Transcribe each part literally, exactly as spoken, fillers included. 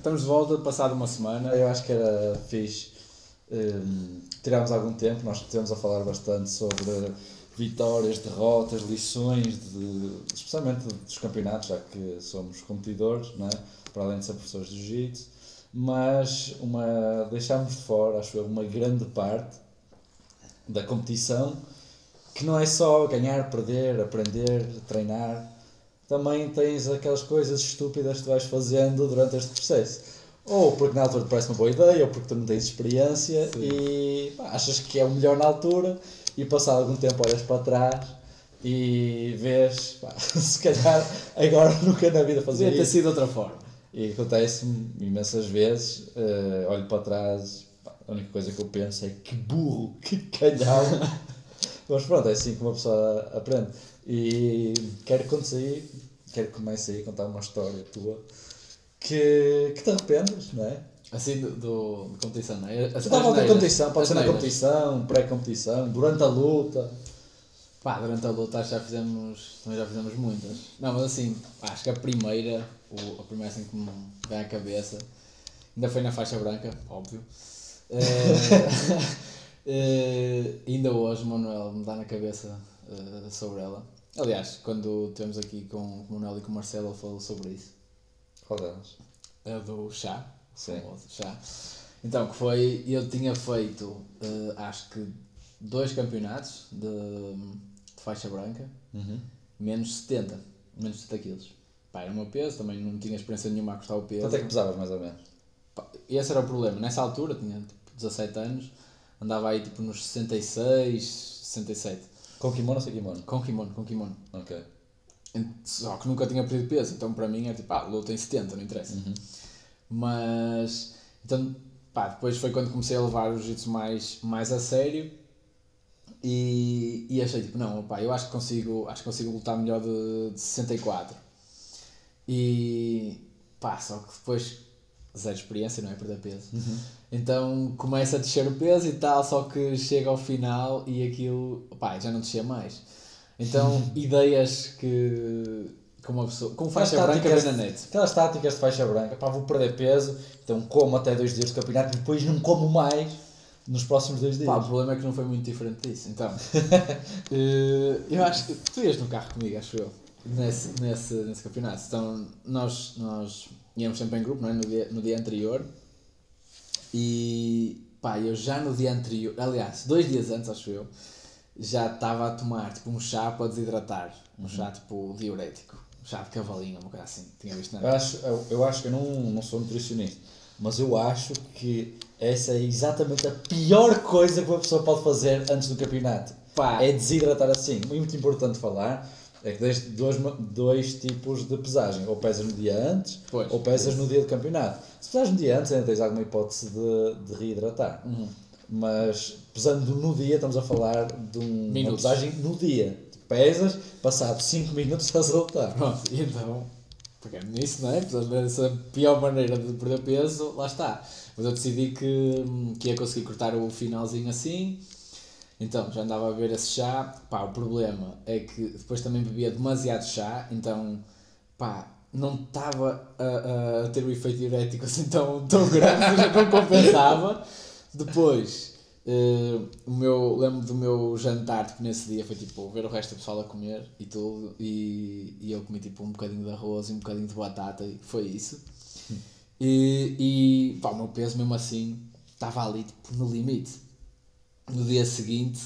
Estamos de volta, passado uma semana. Eu acho que era fixe. Um, tirámos algum tempo, nós estivemos a falar bastante sobre vitórias, derrotas, lições, de, especialmente dos campeonatos, já que somos competidores, não é? Para além de ser professores de Jiu-Jitsu. Mas uma, deixámos de fora, acho eu, uma grande parte da competição, que não é só ganhar, perder, aprender, treinar. Também tens aquelas coisas estúpidas que tu vais fazendo durante este processo. Ou porque na altura te parece uma boa ideia, ou porque tu não tens experiência. Sim. E pá, achas que é o melhor na altura e passado algum tempo olhas para trás e vês, pá, se calhar agora nunca na vida fazia isso. Devia ter sido de outra forma. E acontece-me imensas vezes, uh, olho para trás, pá, a única coisa que eu penso é que burro, que calhau. Mas pronto, é assim que uma pessoa aprende. E quero que aí, quero que comece aí a contar uma história tua. Que, que te arrependes, não é? Assim, do, do, de competição, não é? As, tu dá volta à competição, pode ser na competição, pré-competição, durante a luta. Pá, durante a luta acho que já fizemos, também já fizemos muitas. Não, mas assim, pá, acho que a primeira, ou a primeira assim que me vem à cabeça, ainda foi na faixa branca, óbvio. É, é, ainda hoje o Manuel me dá na cabeça uh, sobre ela. Aliás, quando estivemos aqui com o Manuel e com o Marcelo, ele falou sobre isso. É do chá. Sim. Chá. Então, que foi, eu tinha feito, uh, acho que, dois campeonatos de, de faixa branca, uhum. menos setenta, menos setenta quilos. Pá, era o meu peso, também não tinha experiência nenhuma a cortar o peso. Quanto é que pesavas, mais ou menos? Pá, esse era o problema. Nessa altura, tinha tipo, dezassete anos, andava aí tipo nos sessenta e seis, sessenta e sete. Com kimono ou sem kimono? Com kimono, com kimono. Ok. Só que nunca tinha perdido peso, então para mim é tipo, ah, luta em setenta, não interessa. Uhum. Mas, então, pá, depois foi quando comecei a levar o jiu-jitsu mais, mais a sério e, e achei tipo, não, pá, eu acho que consigo, acho que consigo lutar melhor de, de sessenta e quatro. E, pá, só que depois, zero experiência, não é? Perder peso. Uhum. Então começa a descer o peso e tal, só que chega ao final e aquilo, pá, já não descia mais. Então, ideias que, que uma pessoa, com faixa branca vem na net. Aquelas táticas de faixa branca, pá, vou perder peso, então como até dois dias de campeonato e depois não como mais nos próximos dois dias. Pá, o problema é que não foi muito diferente disso, então. Eu acho que tu ias no carro comigo, acho eu, nesse, nesse, nesse campeonato. Então, nós, nós íamos sempre em grupo, não é? No dia, no dia anterior. E, pá, eu já no dia anterior, aliás, dois dias antes, acho eu, já estava a tomar tipo um chá para desidratar, um uhum. chá tipo diurético, um chá de cavalinho, uma coisa assim, tinha visto nada. Eu acho, eu, eu acho que eu não, não sou nutricionista, mas eu acho que essa é exatamente a pior coisa que uma pessoa pode fazer antes do campeonato. Pá. É desidratar assim. Muito importante falar é que tens dois, dois tipos de pesagem, ou pesas no dia antes, pois, ou pesas pois. no dia do campeonato. Se pesas no dia antes ainda tens alguma hipótese de, de reidratar. Uhum. Mas pesando no dia, estamos a falar de um, uma pesagem no dia. Pesas, passado cinco minutos estás a lutar. Pronto, então, pegando nisso, não é? Essa pior maneira de perder peso, lá está. Mas eu decidi que, que ia conseguir cortar o finalzinho assim, então já andava a beber esse chá. Pá, o problema é que depois também bebia demasiado chá, então, pá, não estava a, a ter o efeito diurético assim tão, tão grande, já não compensava. Depois, uh, o meu, lembro do meu jantar, tipo, nesse dia foi tipo ver o resto da pessoa a comer e tudo, e, e eu comi tipo um bocadinho de arroz e um bocadinho de batata e foi isso. Hum. E, e pá, o meu peso mesmo assim estava ali tipo no limite. No dia seguinte,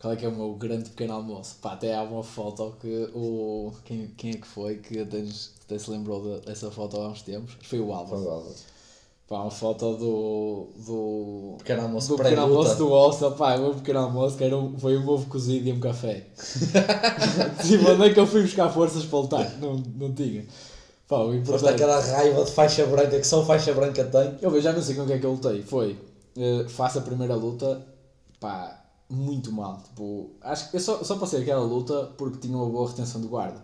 qual é que é o meu grande pequeno almoço? Pá, até há uma foto que o... Quem, quem é que foi que até, até se lembrou dessa foto há uns tempos? Foi o Alves. Foi o Alves. Pá, uma foto do, do pequeno almoço, do pequeno almoço do Alça, pá, o meu pequeno almoço que era um, foi um ovo cozido e um café. Tipo, onde é que eu fui buscar forças para lutar? Não, não tinha. Pá, o importante... Foste aquela raiva de faixa branca que só faixa branca tem. Eu já não sei com o que é que eu lutei. Foi, uh, faço a primeira luta, pá, muito mal. Tipo, acho que eu só, só passei aquela luta porque tinha uma boa retenção de guarda.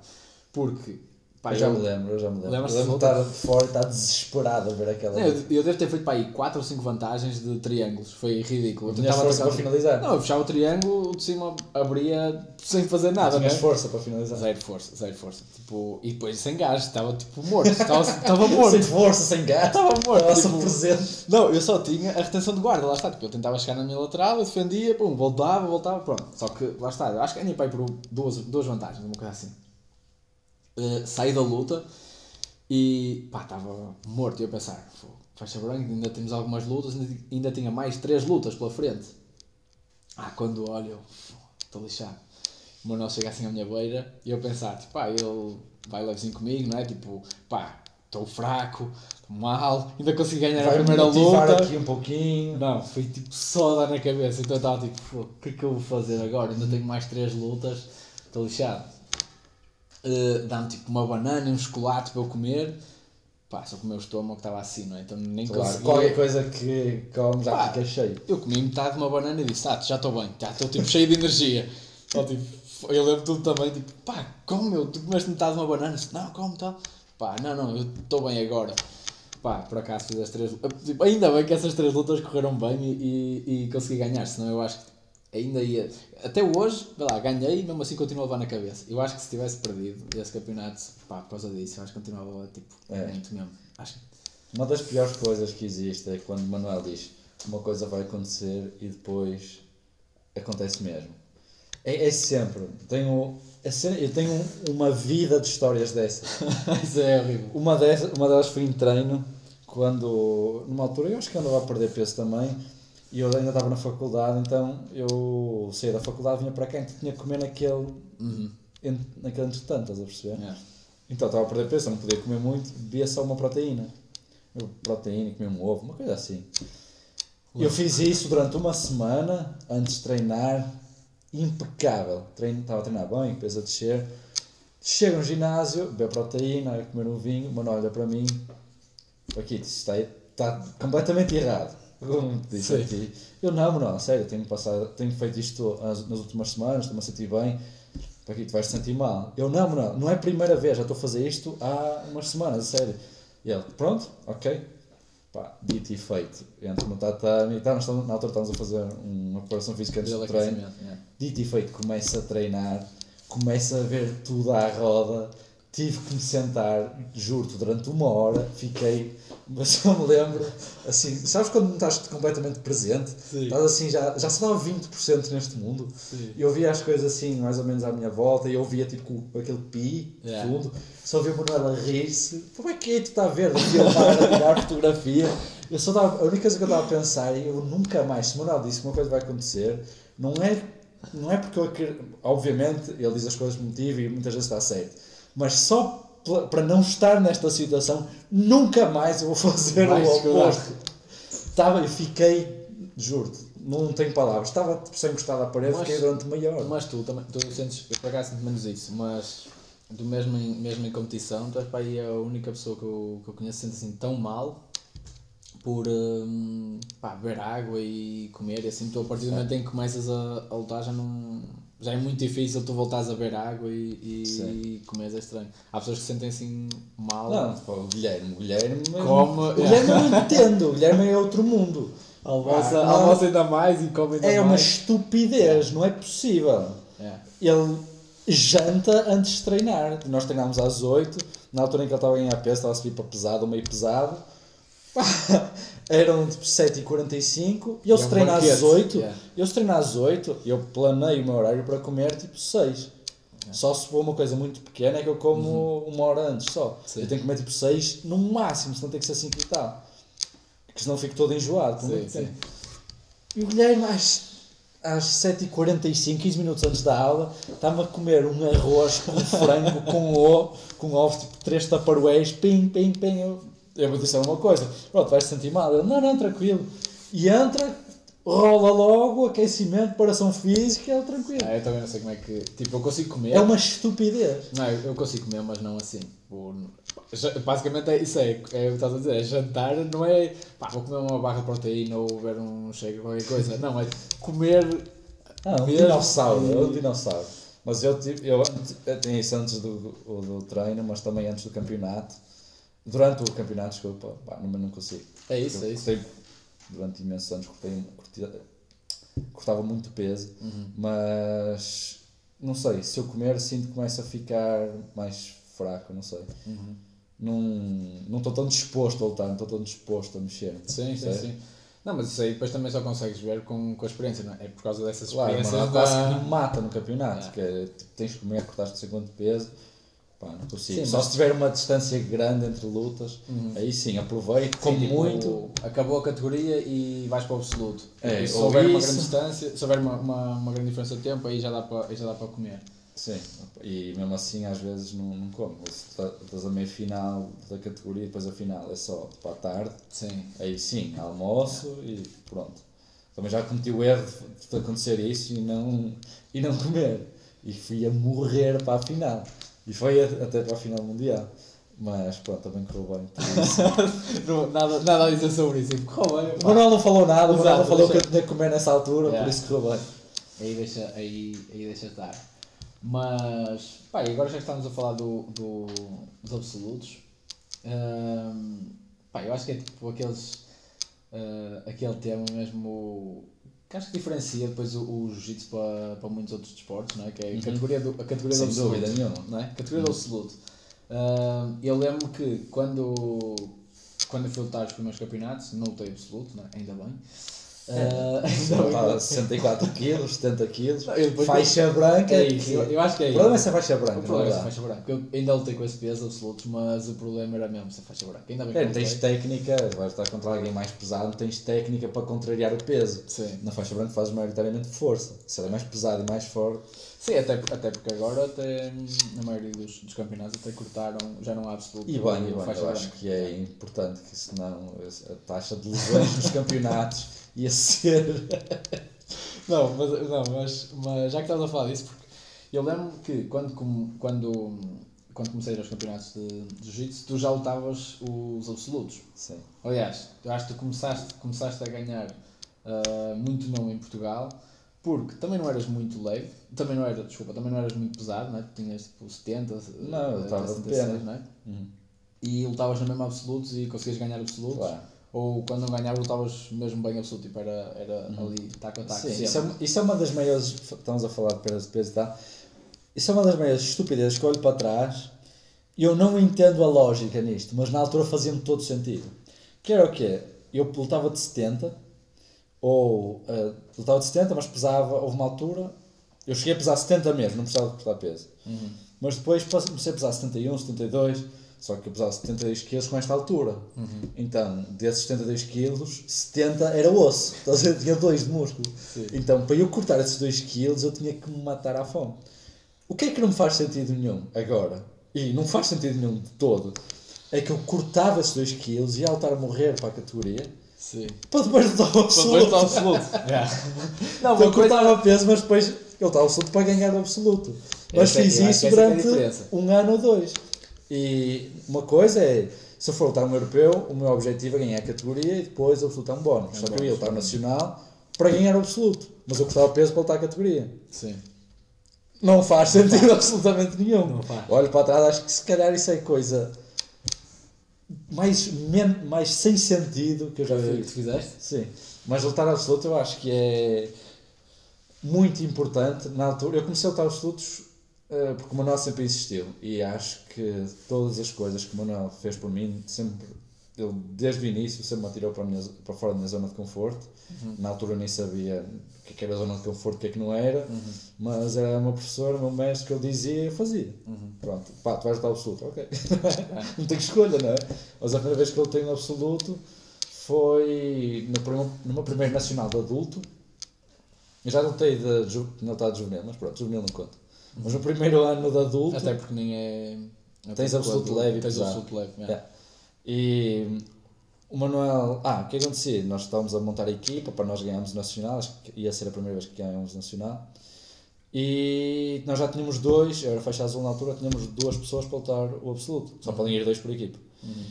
Porque Pá, eu já eu, me lembro, eu já me lembro. Eu lembro de estar fora e estar desesperado a ver aquela... Não, eu, eu devo ter feito para aí quatro ou cinco vantagens de triângulos, foi ridículo. Eu tentava força para finalizar? Não, eu fechava o triângulo, de cima abria sem fazer nada. Tinhas força para finalizar? Zero força, zero força. Tipo, e depois sem gás, estava tipo morto, estava, estava morto. Sem força, sem gás, estava morto. Estava tipo, presente. Não, eu só tinha a retenção de guarda, lá está, tipo, eu tentava chegar na minha lateral, eu defendia, pum, voltava, voltava, pronto. Só que lá está, eu acho que ganhei para aí por duas, duas vantagens, uma coisa assim. Uh, saí da luta e pá, estava morto. E eu pensar, faixa branca, ainda temos algumas lutas, ainda, ainda tinha mais três lutas pela frente. Ah, quando olho, estou lixado. O Manuel chega assim à minha beira e eu pensar, tipo, pá, ele vai levezinho comigo, não é? Tipo, pá, estou fraco, estou mal, ainda consigo ganhar vai a primeira luta. Aqui um pouquinho. Não, foi tipo só dar na cabeça. Então eu estava tipo, o que é que eu vou fazer agora? Ainda tenho mais três lutas, estou lixado. Uh, dá-me tipo uma banana e um chocolate para eu comer, pá, só que o meu estômago estava assim, não é? Então nem claro, conseguia. Qualquer coisa que come já pá, fica cheio. Eu comi metade de uma banana e disse, ah, já estou bem, já estou tipo cheio de energia. Só, tipo, eu lembro tudo também, tipo, pá, como meu, tu comeste metade de uma banana? Não, como tal? Pá, não, não, eu estou bem agora. Pá, por acaso fiz as três lutas, tipo, ainda bem que essas três lutas correram bem e, e, e consegui ganhar, senão eu acho que ainda ia, até hoje, vai lá, ganhei e mesmo assim continuo a levar na cabeça. Eu acho que se tivesse perdido esse campeonato, pá, por causa disso, eu acho que continuava, tipo, é. muito mesmo. Acho. Uma das piores coisas que existe é quando o Manuel diz uma coisa vai acontecer e depois acontece mesmo. É, é sempre, tenho, é sempre, eu tenho uma vida de histórias dessas. Isso é horrível. Uma, dessas, uma delas foi em treino, quando, numa altura, eu acho que andava a perder peso também, e eu ainda estava na faculdade, então eu saí da faculdade, vinha para cá, então tinha que comer naquele, uhum. ent, naquele entretanto, estás a perceber? Yeah. Então estava a perder peso, não podia comer muito, bebia só uma proteína. Eu, proteína, comia um ovo, uma coisa assim. Uhum. Eu fiz isso durante uma semana, antes de treinar, impecável. Treino, estava a treinar bem, peso a descer. Chego no ginásio, bebo proteína, comer um vinho, o Manuel olha para mim, aqui, está, está completamente errado. Como te disse aqui, eu não, não, sério, tenho, passado, tenho feito isto nas, nas últimas semanas, estou-me a sentir bem, para aqui tu vais te sentir mal. Eu não, não, não é a primeira vez, já estou a fazer isto há umas semanas, sério. E ele, pronto, ok, pá, dito e feito. Entro no tatame, tá, nós estamos, na altura estamos a fazer uma preparação física antes do treino, é. Dito e feito, começo a treinar, começo a ver tudo à roda. Tive que me sentar, juro-te, durante uma hora, fiquei, mas só me lembro, assim, sabes quando não estás completamente presente? Sim. Estás assim, já, já só dá vinte por cento neste mundo. Sim. Eu via as coisas assim, mais ou menos à minha volta, e eu via tipo aquele pi, yeah. tudo, só via o Manuel a rir-se, como é que é tu está a ver? Daqui eu estava a tirar fotografia, eu só estava, a única coisa que eu estava a pensar, e eu nunca mais, se o Manuel disse que uma coisa vai acontecer, não é, não é porque eu quero, obviamente, ele diz as coisas por motivo e muitas vezes está certo. Mas só para não estar nesta situação, nunca mais eu vou fazer mais o oposto. Estava, eu fiquei, juro-te, não tenho palavras, estava sem encostado à parede, mas, fiquei durante meia hora. Mas tu também, tu sentes, eu por acaso sinto menos isso, mas do mesmo, mesmo em competição, tu és para aí a única pessoa que eu, que eu conheço que sente assim tão mal por hum, pá, beber água e comer, e assim, tu a partir do momento em que começas a, a lutar já não... Já é muito difícil tu voltares a beber água e, e comeres, é estranho. Há pessoas que se sentem assim mal. Não, pô, o Guilherme, o Guilherme... Como? O Guilherme eu não entendo, o Guilherme é outro mundo. Almoça, ah, almoça ainda mais e come ainda é mais. É uma estupidez, é. Não é possível. É. Ele janta antes de treinar. Nós treinámos às oito, na altura em que ele estava a ganhar peso, estava a subir para pesado, ou meio pesado. Eram tipo sete e quarenta e cinco e eu se treinar às oito, eu se treinar às oito, eu planeio o meu horário para comer tipo seis. É. Só se for uma coisa muito pequena é que eu como uhum. uma hora antes só. Sim. Eu tenho que comer tipo seis no máximo, senão tem que ser cinco e tal. Porque senão fico todo enjoado por sim, muito sim. tempo. E o Guilherme às, às sete e quarenta e cinco, quinze minutos antes da aula, estava a comer um arroz com frango, com ovo, com ovo tipo três taparuéis, pim, pim, pim. Eu... Eu vou dizer uma coisa, pronto, vais te sentir mal. Ele, não, não, tranquilo. E entra, rola logo, aquecimento, preparação física, ele tranquilo. Ah, eu também não sei como é que... Tipo, eu consigo comer... É uma estupidez. Não, eu consigo comer, mas não assim. Vou, basicamente é isso aí, é o que estás a dizer, é jantar, não é... Pá, vou comer uma barra de proteína ou beber um shake ou qualquer coisa. Não, é comer... Ah, um dinossauro, é um dinossauro. Mas eu tive, eu, eu tinha isso antes do, do, do treino, mas também antes do campeonato. Durante o campeonato, desculpa, pá, não, não consigo. É isso, eu é cortei, isso. Durante imensos anos cortei, cortei, cortava muito peso, uhum. mas não sei, se eu comer sinto que começo a ficar mais fraco, não sei. Uhum. Não, não estou tão disposto a lutar, não estou tão disposto a mexer. Sim, sim, sim. Não, mas isso aí depois também só consegues ver com, com a experiência, não é? É por causa dessas experiências. Claro, mas quase que me mata no campeonato, que é, tipo, tens de comer, cortaste cinquenta de peso, pá, não consigo. Sim, só mas... se tiver uma distância grande entre lutas, uhum. aí sim, aproveito, como muito. O... Acabou a categoria e vais para o absoluto. É, e se houver isso... uma grande distância, se houver uma, uma, uma grande diferença de tempo, aí já dá para, aí já dá para comer. Sim, e mesmo assim às vezes não, não como. Estás a meio final da categoria e depois a final é só para a tarde. Sim. Aí sim, almoço e pronto. Também já cometi o erro de acontecer isso e não, e não comer. E fui a morrer para a final. E foi até para a final mundial. Mas pronto, também correu bem. não, nada, nada a dizer sobre isso. Correu bem. O Manuel não falou nada, o Manuel falou que eu tinha que comer nessa altura, yeah. por isso correu bem. Aí deixa, aí, aí deixa estar. Mas, pá, agora já estamos a falar do, do, dos absolutos, um, pá, eu acho que é tipo aqueles, uh, aquele tema mesmo que acho que diferencia depois o, o jiu-jitsu para, para muitos outros desportos, não é? Que é a uhum. categoria do, a categoria Sem do absoluto. Dúvida nenhuma, não é? Categoria uhum. do absoluto. Um, eu lembro que quando, quando eu fui lutar os primeiros campeonatos, não lutei absoluto, não é? Ainda bem. Uh, então, sessenta e quatro quilos, setenta quilos, faixa branca. É isso, eu, eu acho que é isso. O problema é ser faixa branca. O problema é ser faixa branca. Eu ainda lutei com esse peso absoluto, mas o problema era mesmo ser faixa branca. Ainda bem é, que tens técnica, vais estar contra alguém mais pesado, tens técnica para contrariar o peso. Sim. Na faixa branca fazes maioritariamente força. Se ele é mais pesado e mais forte. Sim, até, até porque agora, até, na maioria dos, dos campeonatos, até cortaram, já não há absoluto. E bem, e bem eu acho que é importante, que senão a taxa de lesões nos campeonatos ia ser... não, mas, não mas, mas já que estás a falar disso, porque eu lembro que quando, quando, quando comecei a ir aos campeonatos de, de jiu-jitsu, tu já lutavas os absolutos. Sim. Aliás, eu acho que tu começaste, começaste a ganhar uh, muito não em Portugal, porque também não eras muito leve, também não eras, desculpa, também não eras muito pesado, não é? Tu tinhas tipo setenta, não, eu estava setenta e seis, não é? Uhum. E lutavas na mesma absolutos e conseguias ganhar absolutos, claro. Ou quando não ganhavas lutavas mesmo bem absoluto, tipo era, era uhum. ali taco a taco. Sim, isso, é, isso é uma das maiores, estamos a falar de perdas de peso e tal, isso é uma das maiores estupidezes que eu olho para trás e eu não entendo a lógica nisto, mas na altura fazia-me todo sentido. Que era o quê? Eu lutava de setenta, ou uh, lutava de setenta, mas pesava, houve uma altura, eu cheguei a pesar setenta mesmo, não precisava de cortar peso, uhum. mas depois comecei a pesar setenta e um, setenta e dois, só que eu pesava setenta e dois quilos com esta altura, uhum. então desses setenta e dois quilos, setenta era osso, então eu tinha dois de músculo, sim. então para eu cortar esses dois quilos eu tinha que me matar à fome. O que é que não me faz sentido nenhum agora, e não faz sentido nenhum de todo, é que eu cortava esses dois quilos e ia lutar a morrer para a categoria. Sim. Para depois lutar o absoluto. Para depois lutar o absoluto. Não, então eu cortava coisa... peso, mas depois eu estava absoluto para ganhar o absoluto. Mas essa fiz é, isso durante é um ano ou dois. E uma coisa é, se eu for lutar um europeu, o meu objetivo é ganhar a categoria e depois eu lutar um bónus. É Só bom, que eu ia lutar o nacional para ganhar o absoluto. Mas eu cortava peso para lutar a categoria. Sim. Não faz sentido absolutamente nenhum. Não faz. Olho para trás, acho que se calhar isso é coisa... Mais, men, mais sem sentido que eu já vi. Que tu fizeste? Sim. Mas lutar absoluto eu acho que é muito importante. Na altura, eu comecei a lutar absolutos uh, porque o Manuel sempre insistiu. E acho que todas as coisas que o Manuel fez por mim, sempre, ele desde o início, sempre me atirou para, a minha, para fora da minha zona de conforto. Uhum. Na altura eu nem sabia o que era a zona de conforto, o que é que não era. Uhum. Mas era uma professora, meu mestre, que eu dizia e eu fazia. Uhum. Pronto, pá, tu vais lutar absoluto, ok. Não tenho escolha, não é? Mas a primeira vez que eu lutei no absoluto foi no, numa primeira nacional de adulto. Eu já lutei de, de, de, de juvenil, mas pronto, juvenil não conta. Mas no primeiro ano de adulto... Até porque nem é... Tens absoluto leve e tens absoluto leve, é. Yeah. E o Manuel, ah, o que acontecia? Nós estávamos a montar a equipa para nós ganharmos o Nacional, acho que ia ser a primeira vez que ganhámos o Nacional, e nós já tínhamos dois, eu era faixa azul na altura, tínhamos duas pessoas para lutar o absoluto, só uhum. podem ir dois por equipa. Uhum.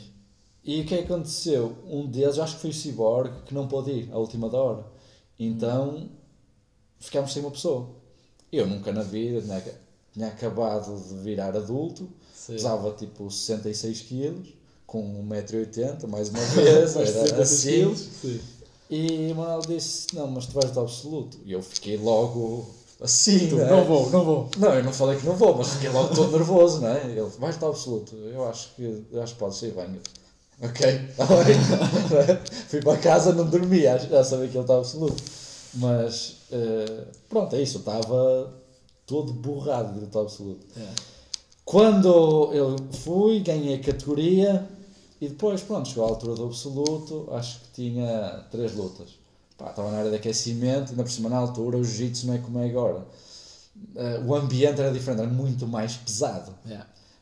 E o que aconteceu? Um deles, acho que foi o Cyborg, que não pôde ir à última da hora, então uhum. ficámos sem uma pessoa. Eu nunca na vida, né? tinha acabado de virar adulto, sim, pesava tipo sessenta e seis quilos, com um metro e oitenta, mais uma vez, era assim. E o Manuel disse, não, mas tu vais de absoluto. E eu fiquei logo assim, tu, né? Não vou, não vou. Não, eu não falei que não vou, mas fiquei logo todo nervoso, né? Ele, vais de absoluto. Eu acho que, eu acho que pode ser bem. Ok, está bem. Fui para casa, não dormia, já sabia que ele estava absoluto. Mas, uh, pronto, é isso, eu estava todo borrado de direito absoluto. É. Quando eu fui, ganhei a categoria e depois, pronto, chegou à altura do absoluto, acho que tinha três lutas. Pá, estava na área de aquecimento, ainda por cima na altura, o jiu-jitsu não é como é agora. Uh, o ambiente era diferente, era muito mais pesado. É.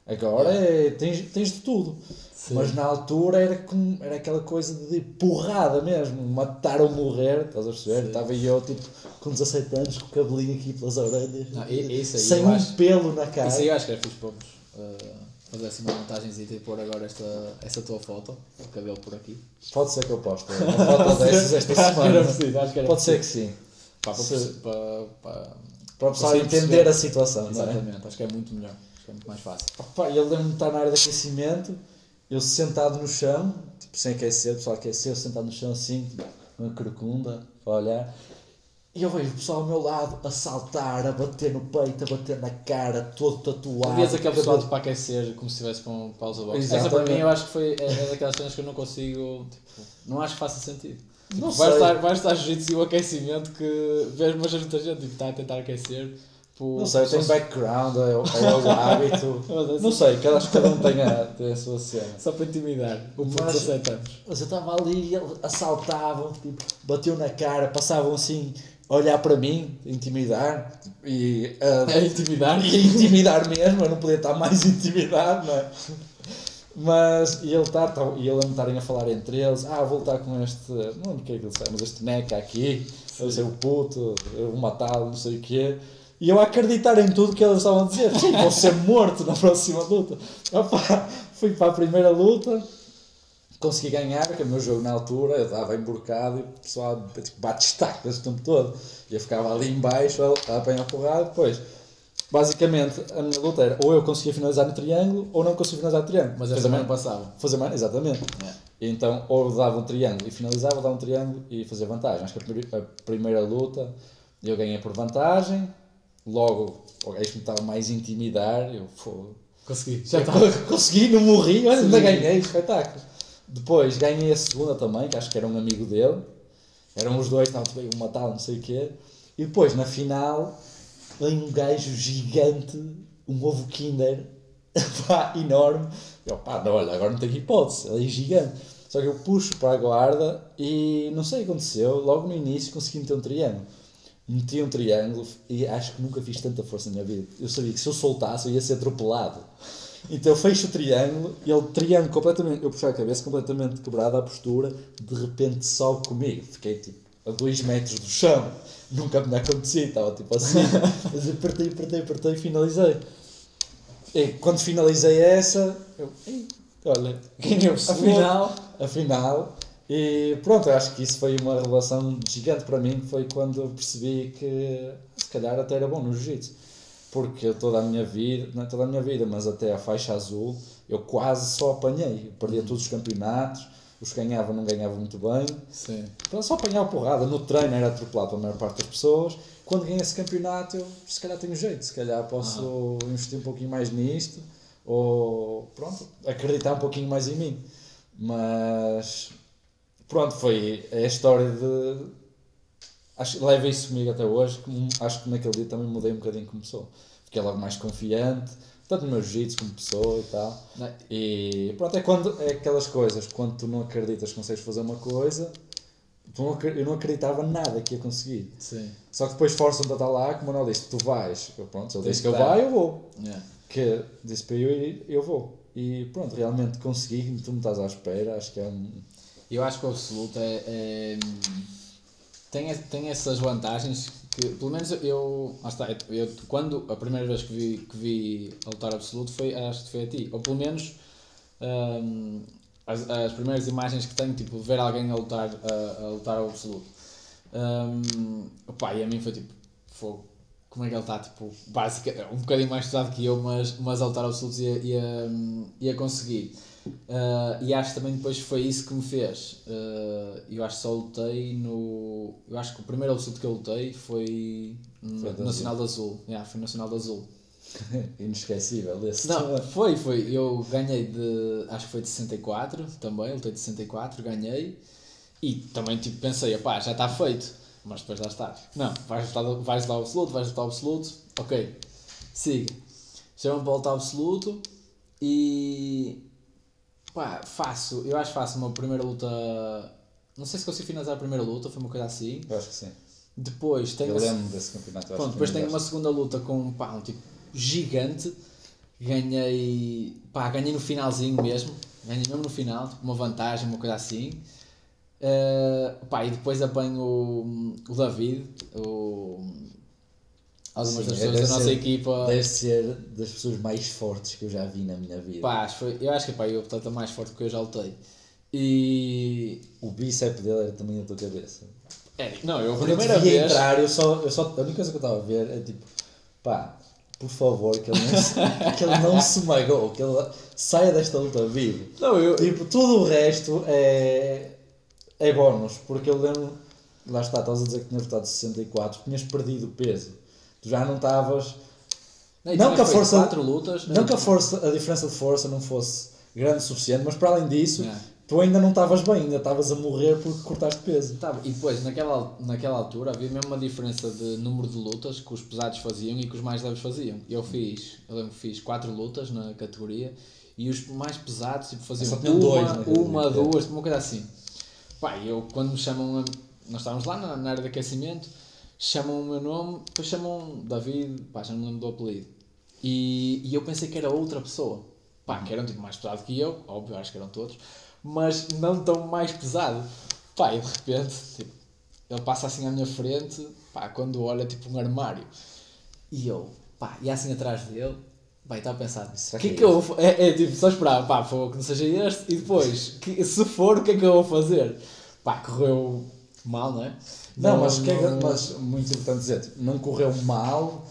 Agora é, tens, tens de tudo. Sim. Mas na altura era, com, era aquela coisa de porrada mesmo, matar ou morrer, estás a perceber? Estava eu tipo com dezassete anos, com o cabelinho aqui pelas orelhas, não, e, isso aí sem um acho, pelo na cara. Isso aí eu acho que era fixe para vos uh, fazer assim uma montagenzinha e pôr agora esta, essa tua foto, o cabelo por aqui. Pode ser que eu poste uma foto dessas esta semana. Acho que era preciso, acho que era Pode preciso. ser que sim. Pá, para, Se, para, para, para o pessoal entender a situação. Exatamente, não é? Acho que é muito melhor. É muito mais fácil. Opa, eu lembro-me de estar na área de aquecimento, eu sentado no chão, tipo, sem aquecer, o pessoal aqueceu, eu sentado no chão assim, uma crocunda, a olhar, e eu vejo o pessoal ao meu lado a saltar, a bater no peito, a bater na cara, todo tatuado. Vias aquele pessoal todo... para aquecer, como se estivesse para um pausa box. Essa para mim eu acho que foi é, é daquelas cenas que eu não consigo, tipo, não acho que faça sentido. Tipo, vais, estar, vais estar jiu-jitsu e o aquecimento que vês uma gente, tipo, está a tentar aquecer. Por... Não sei, eu tenho background, é o hábito. Não sei, que acho que cada um tem a, tem a sua cena. Só para intimidar, o puto de dezassete anos. Mas eu estava ali, assaltavam, tipo, batiam na cara, passavam assim, a olhar para mim, intimidar. E, uh, é intimidar? E intimidar mesmo, eu não podia estar mais intimidado, não é? Mas, e ele tá, tá, e ele a me estarem a falar entre eles, ah, vou lutar com este, não sei o que ele sabe, mas este neca aqui, eu sei o puto, eu vou matá-lo, não sei o quê. E eu a acreditar em tudo que eles estavam a dizer, vou ser morto na próxima luta. Opa, fui para a primeira luta, consegui ganhar, porque o meu jogo na altura, eu estava emburcado e o pessoal tipo, bate estacas o tempo todo. E eu ficava ali embaixo a apanhar porrada, depois. Basicamente, a minha luta era ou eu conseguia finalizar no triângulo ou não conseguia finalizar no triângulo. Mas essa também não passava. Fazer mais, exatamente. Yeah. Então, ou dava um triângulo e finalizava, dava um triângulo e fazia vantagem. Acho que a primeira luta eu ganhei por vantagem. Logo, o gajo que me estava mais a intimidar, eu fogo. Consegui, já estava. Consegui, não morri, olha, ainda ganhei, espetáculo. Depois ganhei a segunda também, que acho que era um amigo dele. Eram os dois, estavam bem, um matado, não sei o quê. E depois, na final, vem um gajo gigante, um ovo Kinder, pá, enorme. Eu, pá, não, olha, agora não tenho hipótese, ele é gigante. Só que eu puxo para a guarda e não sei o que aconteceu, logo no início consegui meter um triângulo. Meti um triângulo e acho que nunca fiz tanta força na minha vida. Eu sabia que se eu soltasse eu ia ser atropelado. Então eu fecho o triângulo e ele triângulo completamente... Eu puxei a cabeça completamente quebrada, a postura, de repente sobe comigo. Fiquei tipo a dois metros do chão. Nunca me acontecia, estava tipo assim. Mas apertei, apertei, apertei e finalizei. E quando finalizei essa, eu... Olha, ganhei-me afinal, afinal... E pronto, eu acho que isso foi uma revelação gigante para mim, foi quando eu percebi que se calhar até era bom no jiu-jitsu, porque eu toda a minha vida, não é toda a minha vida, mas até a faixa azul, eu quase só apanhei, eu perdia todos os campeonatos, os ganhava, não ganhava muito bem, sim, então só apanhava porrada, no treino era atropelado pela maior parte das pessoas, quando ganhei esse campeonato eu se calhar tenho jeito, se calhar posso ah. investir um pouquinho mais nisto, ou pronto, acreditar um pouquinho mais em mim, mas... Pronto, foi a história de... Acho, levo isso comigo até hoje, que, acho que naquele dia também mudei um bocadinho como pessoa. Fiquei logo mais confiante, tanto no meu jiu-jitsu como pessoa e tal. Não. E pronto, é, quando, é aquelas coisas, quando tu não acreditas que consegues fazer uma coisa, tu não, eu não acreditava nada que ia conseguir. Sim. Só que depois forçam-te a estar lá, como o Manuel disse, tu vais. Eu, pronto, ele disse que eu vá, eu vou. Yeah. Que disse para eu ir, eu vou. E pronto, realmente consegui, tu não estás à espera, acho que é um... Eu acho que o absoluto é, é, tem, tem essas vantagens que, pelo menos eu, ah, está, eu quando a primeira vez que vi, que vi a lutar absoluto foi, acho que foi a ti, ou pelo menos um, as, as primeiras imagens que tenho, tipo, ver alguém a lutar, a, a lutar ao absoluto, um, opa, e a mim foi tipo, fogo. como é que ele está, tipo, básica, um bocadinho mais estudado que eu, mas, mas a lutar absolutos e a, e a, e a conseguir. Uh, e acho também depois foi isso que me fez. Uh, eu acho que só lutei no... Eu acho que o primeiro absoluto que eu lutei foi, foi no Nacional de Azul. Yeah, foi no Nacional de Azul. Inesquecível esse. Não, foi, foi. Eu ganhei de... Acho que foi de sessenta e quatro também. Lutei de sessenta e quatro, ganhei. E também tipo, pensei, pá, já está feito. Mas depois lá está. Não, vais lutar, vais lutar absoluto, vais lutar absoluto. Ok, siga. Chama-me para lutar absoluto e... Pá, faço. Eu acho que faço uma primeira luta... Não sei se consigo finalizar a primeira luta, foi uma coisa assim. Eu acho que sim. Depois tenho... Eu lembro desse campeonato. Bom, depois tenho uma segunda luta com pá, um tipo gigante. Ganhei... Pá, ganhei no finalzinho mesmo. Ganhei mesmo no final, tipo, uma vantagem, uma coisa assim. Uh, pá, e depois apanho o, o David, o, algumas das pessoas da nossa equipa. Deve ser das pessoas mais fortes que eu já vi na minha vida. Pá, foi, eu acho que pá, eu portanto, é mais forte que eu já lutei. E o bíceps dele era também a tua cabeça. É, não, eu a primeira vez... Ia entrar, eu só, eu só, a única coisa que eu estava a ver é tipo, pá, por favor, que ele não se, que ele não se magoe, que ele saia desta luta vivo. Não, eu... Tipo, tudo o resto é... É bónus, porque eu lembro, lá está, estás a dizer que tinhas lutado sessenta e quatro, tinhas perdido o peso, tu já não estavas, não, não que a força, quatro lutas, não, não que a força, a diferença de força não fosse grande o suficiente, mas para além disso, é. Tu ainda não estavas bem, ainda estavas a morrer porque cortaste peso. Tá, e depois, naquela, naquela altura, havia mesmo uma diferença de número de lutas que os pesados faziam e que os mais leves faziam. Eu fiz, eu lembro que fiz quatro lutas na categoria e os mais pesados tipo, faziam uma, dois, uma, duas, uma coisa assim. Pá, eu quando me chamam, a... nós estávamos lá na, na área de aquecimento, chamam o meu nome, depois chamam David, pá, já não lembro do apelido. E, e eu pensei que era outra pessoa, pá, que era um tipo mais pesado que eu, óbvio, acho que eram todos, mas não tão mais pesado. Pá, e de repente, tipo, ele passa assim à minha frente, pá, quando olha, tipo um armário. E eu, pá, e assim atrás dele, pá, estava a pensar, o que é que eu vou fazer? É, é tipo, só esperar, pá, que não seja este, e depois, que, se for, o que é que eu vou fazer? Pá, correu mal, não é? Não, não mas, não, que é que, mas muito importante dizer, tipo, não correu mal,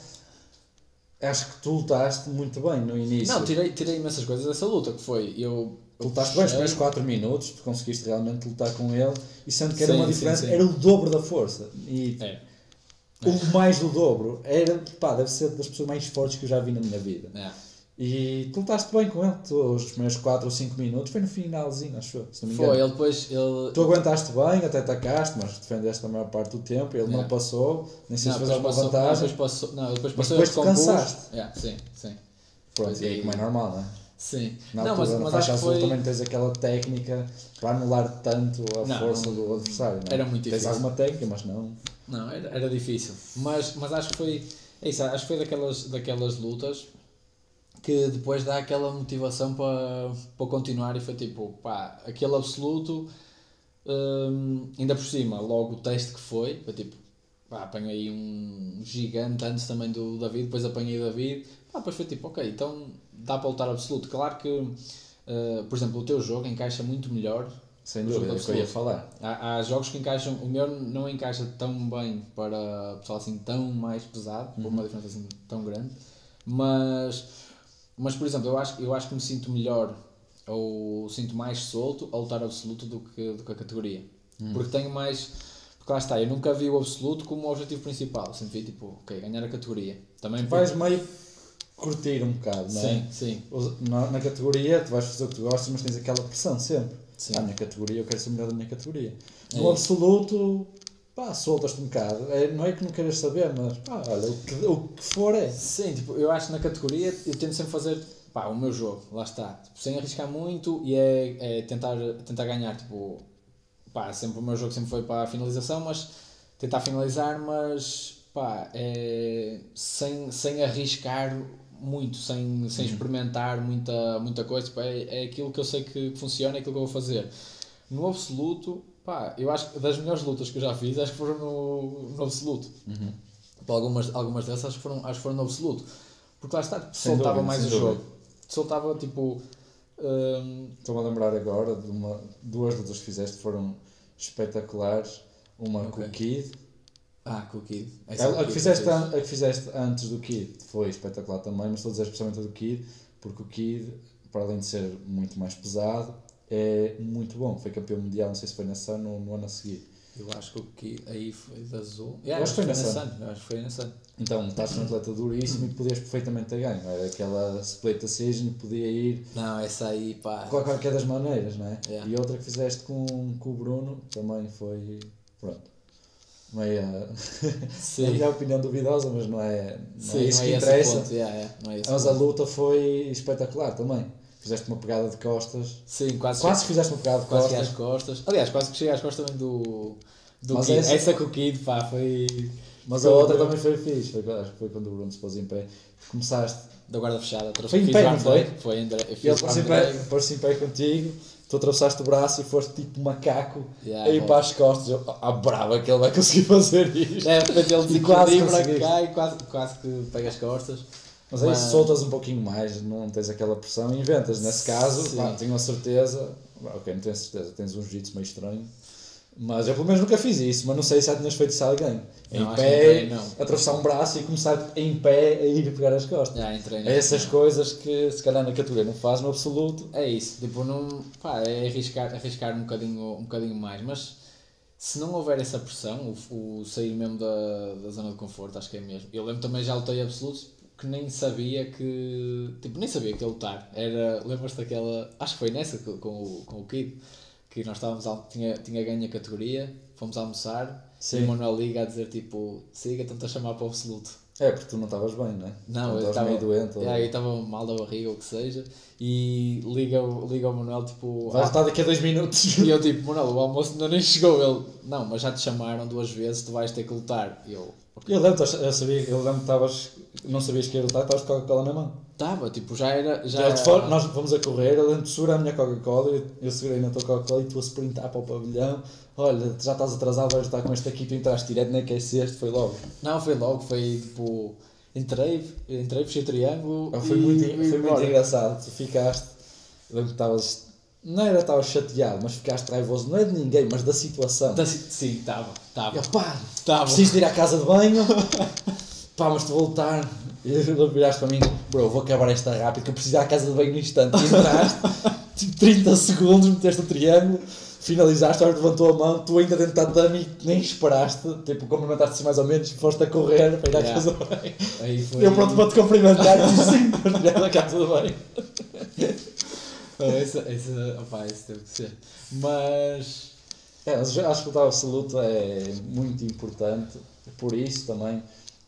acho que tu lutaste muito bem no início. Não, tirei, tirei imensas coisas dessa luta, que foi, eu... eu lutaste puxei... bem os primeiros quatro minutos, tu conseguiste realmente lutar com ele, e sendo que era sim, uma diferença, sim, sim. Era o dobro da força. E é. O mais do dobro, era, pá, deve ser das pessoas mais fortes que eu já vi na minha vida. É. E tu lutaste bem com ele, tu, os primeiros quatro ou cinco minutos, foi no finalzinho, acho que, se não me engano. Foi, ele depois... Ele... Tu aguentaste bem, até atacaste, mas defendeste a maior parte do tempo, ele é. Não passou, nem sei se fez alguma vantagem. Não, passou, não, depois passou, mas depois te cansaste. É, sim, sim. Pronto, e aí como é normal, não é? Sim. Na não, altura, mas, mas na foi... também tens aquela técnica para anular tanto a não, força não, do adversário, não é? Era muito difícil. Tens alguma técnica, mas não... Não, era, era difícil, mas, mas acho que foi, é isso, acho que foi daquelas, daquelas lutas que depois dá aquela motivação para, para continuar e foi tipo, pá, aquele absoluto, hum, ainda por cima, logo o teste que foi, foi tipo, pá, apanhei um gigante antes também do David, depois apanhei o David, pá, depois foi tipo, ok, então dá para lutar absoluto, claro que, uh, por exemplo, o teu jogo encaixa muito melhor. Sem dúvida, é o que eu ia falar. Há, há jogos que encaixam, o meu não encaixa tão bem para pessoal assim tão mais pesado, uhum. Por uma diferença assim tão grande, mas, mas por exemplo, eu acho, eu acho que me sinto melhor ou sinto mais solto a lutar absoluto do que, do que a categoria, uhum. Porque tenho mais, porque lá está, eu nunca vi o absoluto como o objetivo principal, eu sempre vi tipo, ok, ganhar a categoria. Também faz porque... meio... curtir um bocado, não é? Sim, sim. Na, na categoria tu vais fazer o que tu gostas, mas tens aquela pressão sempre. Sim. Ah, na categoria, eu quero ser melhor da minha categoria. É. No absoluto, pá, soltas-te um bocado. É, não é que não queiras saber, mas pá, olha, o que, o que for é. Sim, tipo, eu acho que na categoria eu tento sempre fazer, pá, o meu jogo, lá está. Tipo, sem arriscar muito e é, é tentar, tentar ganhar, tipo, pá, sempre o meu jogo sempre foi para a finalização, mas tentar finalizar, mas pá, é, sem, sem arriscar muito, sem, sem experimentar muita, muita coisa, pá, é, é aquilo que eu sei que funciona, é aquilo que eu vou fazer. No absoluto, pá, eu acho que das melhores lutas que eu já fiz, acho que foram no, no absoluto. Uhum. Pá, algumas, algumas dessas acho que, foram, acho que foram no absoluto. Porque lá está, te soltava dúvida, mais o dúvida. Jogo. Te soltava, tipo... Hum... Estou-me a lembrar agora de uma, duas lutas que fizeste foram espetaculares. Uma okay. Com o Kid, Ah, com o Kid. É a, a, que fizeste, a que fizeste antes do Kid foi espetacular também, mas estou a dizer especialmente a do Kid, porque o Kid, para além de ser muito mais pesado, é muito bom. Foi campeão mundial, não sei se foi na SAN ou no ano a seguir. Eu acho que o Kid aí foi da Azul. Yeah, eu acho que foi na SAN. Eu acho que foi na SAN. Então, estás num atleta duríssimo e podias perfeitamente a ganhar. Era aquela split decision, podia ir. Não, essa aí, pá. Com qualquer das maneiras, não é? Yeah. E outra que fizeste com, com o Bruno também foi. Pronto. Meia. Sim. A minha opinião duvidosa, mas não é, não Sim, é isso não que é interessa. Ponto. Yeah, yeah. Não é esse mas ponto. A luta foi espetacular também. Fizeste uma pegada de costas. Sim, quase. Quase fizeste uma pegada de quase costas. Quase que às costas. Aliás, quase que cheguei às costas também do. do Kid. Essa, essa com o Kid, pá, foi. Mas a outra também foi fixe, foi, acho que foi quando o Bruno se pôs em pé. Começaste. Da guarda fechada, foi em pé, não foi? Foi em pé. Pôs-se em pé contigo, tu atravessaste o braço e foste tipo macaco, yeah, aí bom. Para as costas. Eu, ah, brava que ele vai conseguir fazer isto. É, porque ele desequilibra para cá e quase, quase que pega as costas. Mas aí mas... soltas um pouquinho mais, não tens aquela pressão e inventas. Nesse caso, pá, tenho a certeza, ok, não tenho a certeza, tens um jiu-jitsu meio estranho. Mas eu pelo menos nunca fiz isso, mas não sei se já tinhas feito isso a alguém. Não, em pé, não entrei, não. Atravessar um braço e começar em pé a ir pegar as costas. Já, entrei, essas não. Coisas que se calhar na categoria não faz no absoluto. É isso, tipo, não, pá, é arriscar, arriscar um, bocadinho, um bocadinho mais, mas se não houver essa pressão, o, o sair mesmo da, da zona de conforto, acho que é mesmo. Eu lembro também já lutei absolutos que nem sabia que, tipo, nem sabia que ia lutar. Era, lembras-te daquela, acho que foi nessa com, com, o, com o Kid. Que nós estávamos, tinha, tinha ganho a categoria, fomos almoçar. Sim. E o Manuel liga a dizer tipo, siga, tenta chamar para o absoluto. É, porque tu não estavas bem, não é? Não, eu estava meio doente. Ou... É, eu estava mal da barriga, ou o que seja, e liga, liga ao Manuel tipo... Vai voltar ah, daqui a dois minutos. E eu tipo, Manuel, o almoço ainda nem chegou. Ele, não, mas já te chamaram duas vezes, tu vais ter que lutar. E eu... Okay. Eu lembro, eu sabia, eu lembro que estavas, não sabias que ia lutar, estavas com a Coca-Cola na mão. Estava, tipo, já era... Já era... For, nós fomos a correr, eu lembro de segurar a minha Coca-Cola, eu, eu segurei na tua Coca-Cola e tu a sprintar para o pavilhão. Olha, já estás atrasado, vais estar com este aqui, tu entraste direto, nem aqueceste, foi logo. Não, foi logo, foi tipo... Entrei, entrei, fechei o triângulo ah, foi e... Muito, e foi muito engraçado, tu ficaste... Eu lembro que estavas... Não era, estavas chateado, mas ficaste raivoso, não é de ninguém, mas da situação. Da, sim, estava, estava. Eu, pá, tava. Preciso de ir à casa de banho, pá, mas te voltar. E ele viraste para mim, bro, vou acabar esta rápido, que eu preciso ir à casa de banho no instante. E entraste, tipo, trinta segundos, meteste o triângulo, finalizaste, agora levantou a mão, tu ainda dentro da tatame, nem esperaste, tipo, cumprimentaste-se mais ou menos, foste a correr para ir à yeah. casa de banho. Aí foi... Eu pronto para te cumprimentar, sim, para ir à casa de banho. Esse, esse, opa, esse teve que ser. Mas é, acho que o tal absoluto é muito importante por isso também.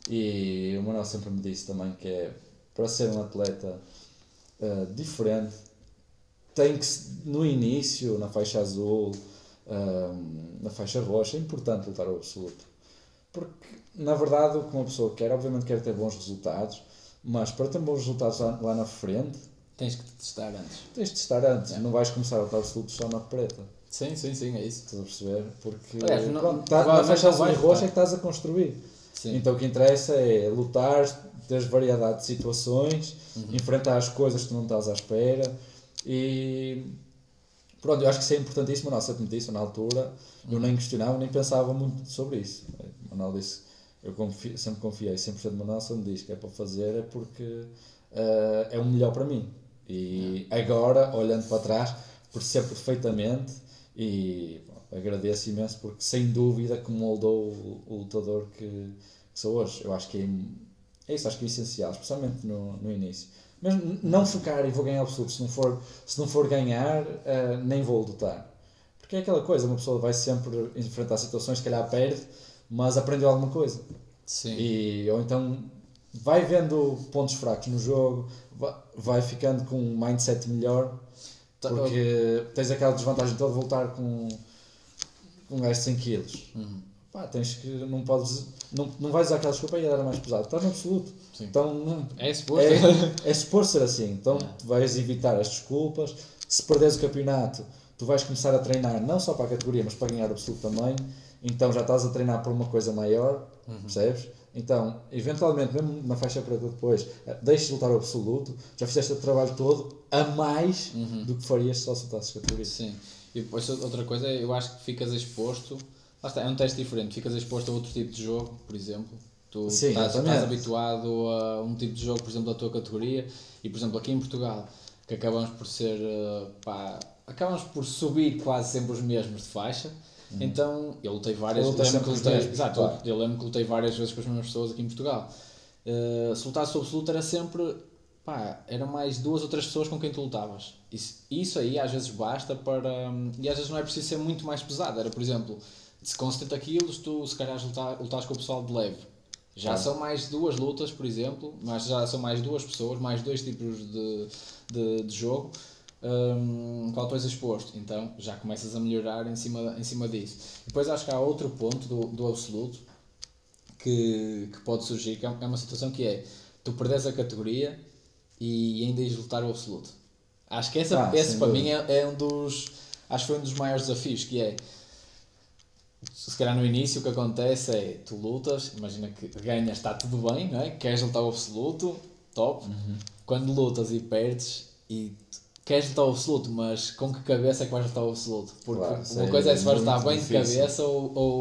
E o Manuel sempre me disse também que é para ser um atleta uh, diferente, tem que no início, na faixa azul, uh, na faixa roxa, é importante lutar o absoluto. Porque na verdade o que uma pessoa quer, obviamente quer ter bons resultados, mas para ter bons resultados lá, lá na frente. Tens que te testar antes. Tens de testar antes. É. Não vais começar a estar absoluto só na preta. Sim, sim, sim, é isso. Estás a perceber? Porque é, não, pronto, tá, vai, na faixa azul e roxa é que estás a construir. Sim. Então o que interessa é lutar, teres variedade de situações, uhum. enfrentar as coisas que tu não estás à espera. E pronto, eu acho que isso é importantíssimo. O Manuel sempre me disse na altura. Eu nem questionava, nem pensava muito sobre isso. O Manuel disse, eu confio, sempre confiei, cem por cento do Manuel sempre diz que é para fazer, é porque uh, é o melhor para mim. E agora, olhando para trás, percebo perfeitamente e bom, agradeço imenso porque sem dúvida que moldou o, o lutador que, que sou hoje. Eu acho que é, é isso, acho que é essencial, especialmente no, no início. Mas não focar e vou ganhar absoluto, se não for, se não for ganhar, uh, nem vou lutar. Porque é aquela coisa, uma pessoa vai sempre enfrentar situações, se calhar perde, mas aprendeu alguma coisa. Sim. E, ou então vai vendo pontos fracos no jogo, vai ficando com um mindset melhor, porque tens aquela desvantagem toda de voltar com, com um gajo de cem quilos. Uhum. Pá, tens que, não podes, não, não vais usar aquela desculpa e era mais pesado, estás no absoluto. Sim. Então, não, é suposto é, é, é ser assim, então é. Tu vais evitar as desculpas, se perderes o campeonato, tu vais começar a treinar não só para a categoria, mas para ganhar o absoluto também, então já estás a treinar por uma coisa maior, uhum. percebes? Então, eventualmente, mesmo na faixa preta depois, deixes de lutar o absoluto, já fizeste o trabalho todo a mais uhum. do que farias se só soltasses categoria. Sim, e depois outra coisa, eu acho que ficas exposto Lá está, é um teste diferente, ficas exposto a outro tipo de jogo, por exemplo. Tu Sim, estás, estás habituado a um tipo de jogo, por exemplo, da tua categoria. E, por exemplo, aqui em Portugal, que acabamos por ser, pá, acabamos por subir quase sempre os mesmos de faixa. Hum. Então, eu lutei várias vezes. Exato, claro. Eu lembro que lutei várias vezes com as mesmas pessoas aqui em Portugal. Uh, se lutasse sobre luta era sempre, pá, eram mais duas ou três pessoas com quem tu lutavas. Isso, isso aí às vezes basta para... E às vezes não é preciso ser muito mais pesado. Era, por exemplo, se com setenta quilos tu se calhar lutas, lutas com o pessoal de leve. Já ah. são mais duas lutas, por exemplo, mas já são mais duas pessoas, mais dois tipos de, de, de jogo, um, qual tu és exposto. Então já começas a melhorar em cima, em cima disso. Depois acho que há outro ponto do, do absoluto que, que pode surgir, que é uma situação que é, tu perdes a categoria e ainda ires lutar o absoluto. Acho que essa, ah, esse para mim é, é um dos, acho que foi um dos maiores desafios, que é, se calhar no início o que acontece é, tu lutas, imagina que ganhas, está tudo bem, não é? Queres lutar o absoluto, top. Uhum. Quando lutas e perdes, e queres lutar o absoluto, mas com que cabeça é que vais lutar o absoluto? Porque claro, uma coisa é se vais lutar bem difícil. De cabeça ou, ou,